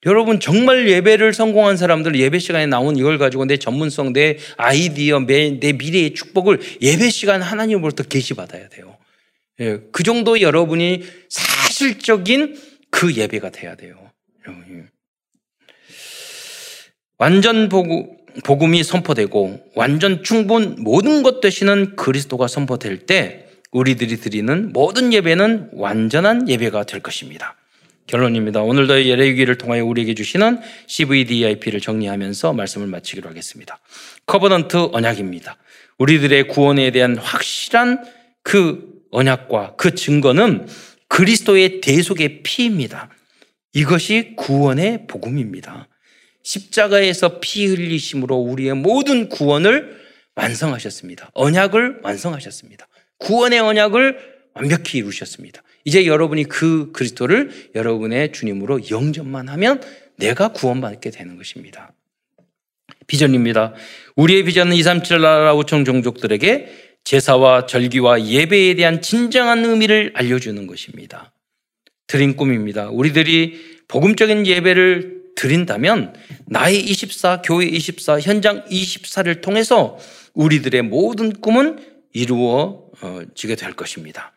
여러분 정말 예배를 성공한 사람들 예배 시간에 나온 이걸 가지고 내 전문성, 내 아이디어, 내, 내 미래의 축복을 예배 시간 하나님으로부터 계시받아야 돼요. 예, 그 정도 여러분이 사실적인 그 예배가 돼야 돼요. 완전 복음이 선포되고 완전 충분 모든 것 되시는 그리스도가 선포될 때 우리들이 드리는 모든 예배는 완전한 예배가 될 것입니다. 결론입니다. 오늘도 예배기를 통하여 우리에게 주시는 씨브이디아이피를 정리하면서 말씀을 마치기로 하겠습니다. 커버넌트 언약입니다. 우리들의 구원에 대한 확실한 그 언약과 그 증거는 그리스도의 대속의 피입니다. 이것이 구원의 복음입니다. 십자가에서 피 흘리심으로 우리의 모든 구원을 완성하셨습니다. 언약을 완성하셨습니다. 구원의 언약을 완벽히 이루셨습니다. 이제 여러분이 그 그리스도를 여러분의 주님으로 영접만 하면 내가 구원받게 되는 것입니다. 비전입니다. 우리의 비전은 이백삼십칠 나라 오천 종족들에게 제사와 절기와 예배에 대한 진정한 의미를 알려주는 것입니다. 드린 꿈입니다. 우리들이 복음적인 예배를 드린다면 나의 이십사, 교회 이십사, 현장 이십사를 통해서 우리들의 모든 꿈은 이루어지게 될 것입니다.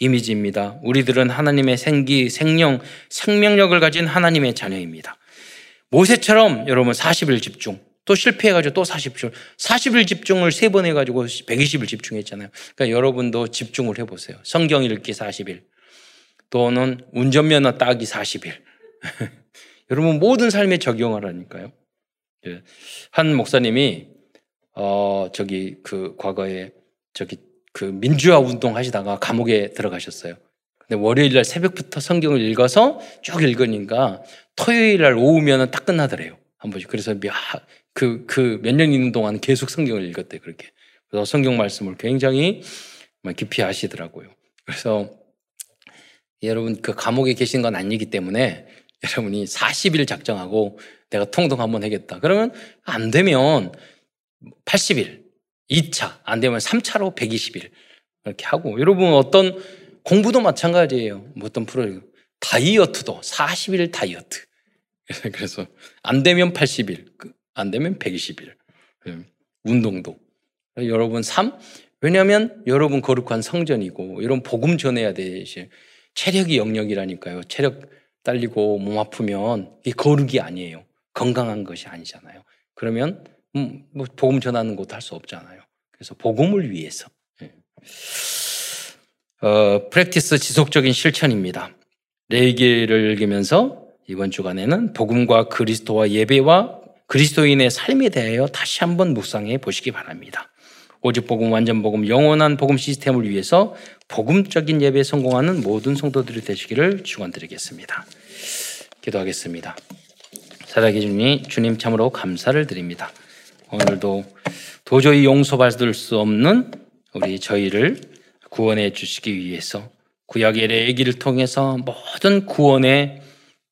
이미지입니다. 우리들은 하나님의 생기, 생명, 생명력을 가진 하나님의 자녀입니다. 모세처럼 여러분 사십 일 집중, 또 실패해가지고 또 사십 일, 사십 일 집중을 세 번 해가지고 백이십 일 집중했잖아요. 그러니까 여러분도 집중을 해보세요. 성경 읽기 사십 일, 또는 운전면허 따기 사십 일. 여러분 모든 삶에 적용하라니까요. 한 목사님이 어 저기 그 과거에 저기 그 민주화 운동 하시다가 감옥에 들어가셨어요. 근데 월요일 날 새벽부터 성경을 읽어서 쭉 읽으니까 토요일 날 오후면은 딱 끝나더래요. 한 번씩. 그래서 그 그 몇 년 있는 동안 계속 성경을 읽었대 그렇게. 그래서 성경 말씀을 굉장히 깊이 하시더라고요. 그래서 여러분 그 감옥에 계신 건 아니기 때문에 여러분이 사십 일 작정하고 내가 통통 한번 하겠다. 그러면 안 되면 팔십 일, 이 차, 안 되면 삼 차로 백이십 일 이렇게 하고, 여러분 어떤 공부도 마찬가지예요. 어떤 프로젝트, 다이어트도 사십 일 다이어트. 그래서 안 되면 팔십 일, 안 되면 백이십 일. 운동도. 여러분 삶, 왜냐하면 여러분 거룩한 성전이고 이런 복음 전해야 되시 체력이 영역이라니까요. 체력 딸리고 몸 아프면 이게 거룩이 아니에요. 건강한 것이 아니잖아요. 그러면 음, 뭐 복음 전하는 것도 할 수 없잖아요. 그래서 복음을 위해서. 예. 어, 프랙티스 지속적인 실천입니다. 레이기를 읽으면서 이번 주간에는 복음과 그리스도와 예배와 그리스도인의 삶에 대하여 다시 한번 묵상해 보시기 바랍니다. 오직 복음, 완전 복음, 영원한 복음 시스템을 위해서 복음적인 예배에 성공하는 모든 성도들이 되시기를 축원드리겠습니다. 기도하겠습니다. 살아계신 주님, 주님 참으로 감사를 드립니다. 오늘도 도저히 용서받을 수 없는 우리 저희를 구원해 주시기 위해서 구약의 레위기를 통해서 모든 구원의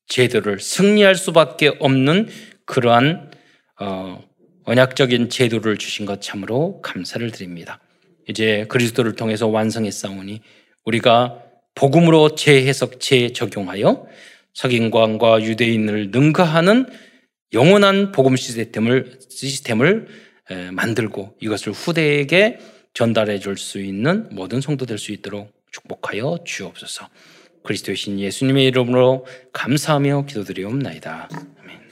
제도를 승리할 수밖에 없는 그러한 어, 언약적인 제도를 주신 것 참으로 감사를 드립니다. 이제 그리스도를 통해서 완성했사오니 우리가 복음으로 재해석, 재적용하여 서기관과 유대인을 능가하는 영원한 복음 시스템을, 시스템을 만들고 이것을 후대에게 전달해 줄 수 있는 모든 성도 될 수 있도록 축복하여 주옵소서. 그리스도의 신 예수님의 이름으로 감사하며 기도드리옵나이다. 아멘.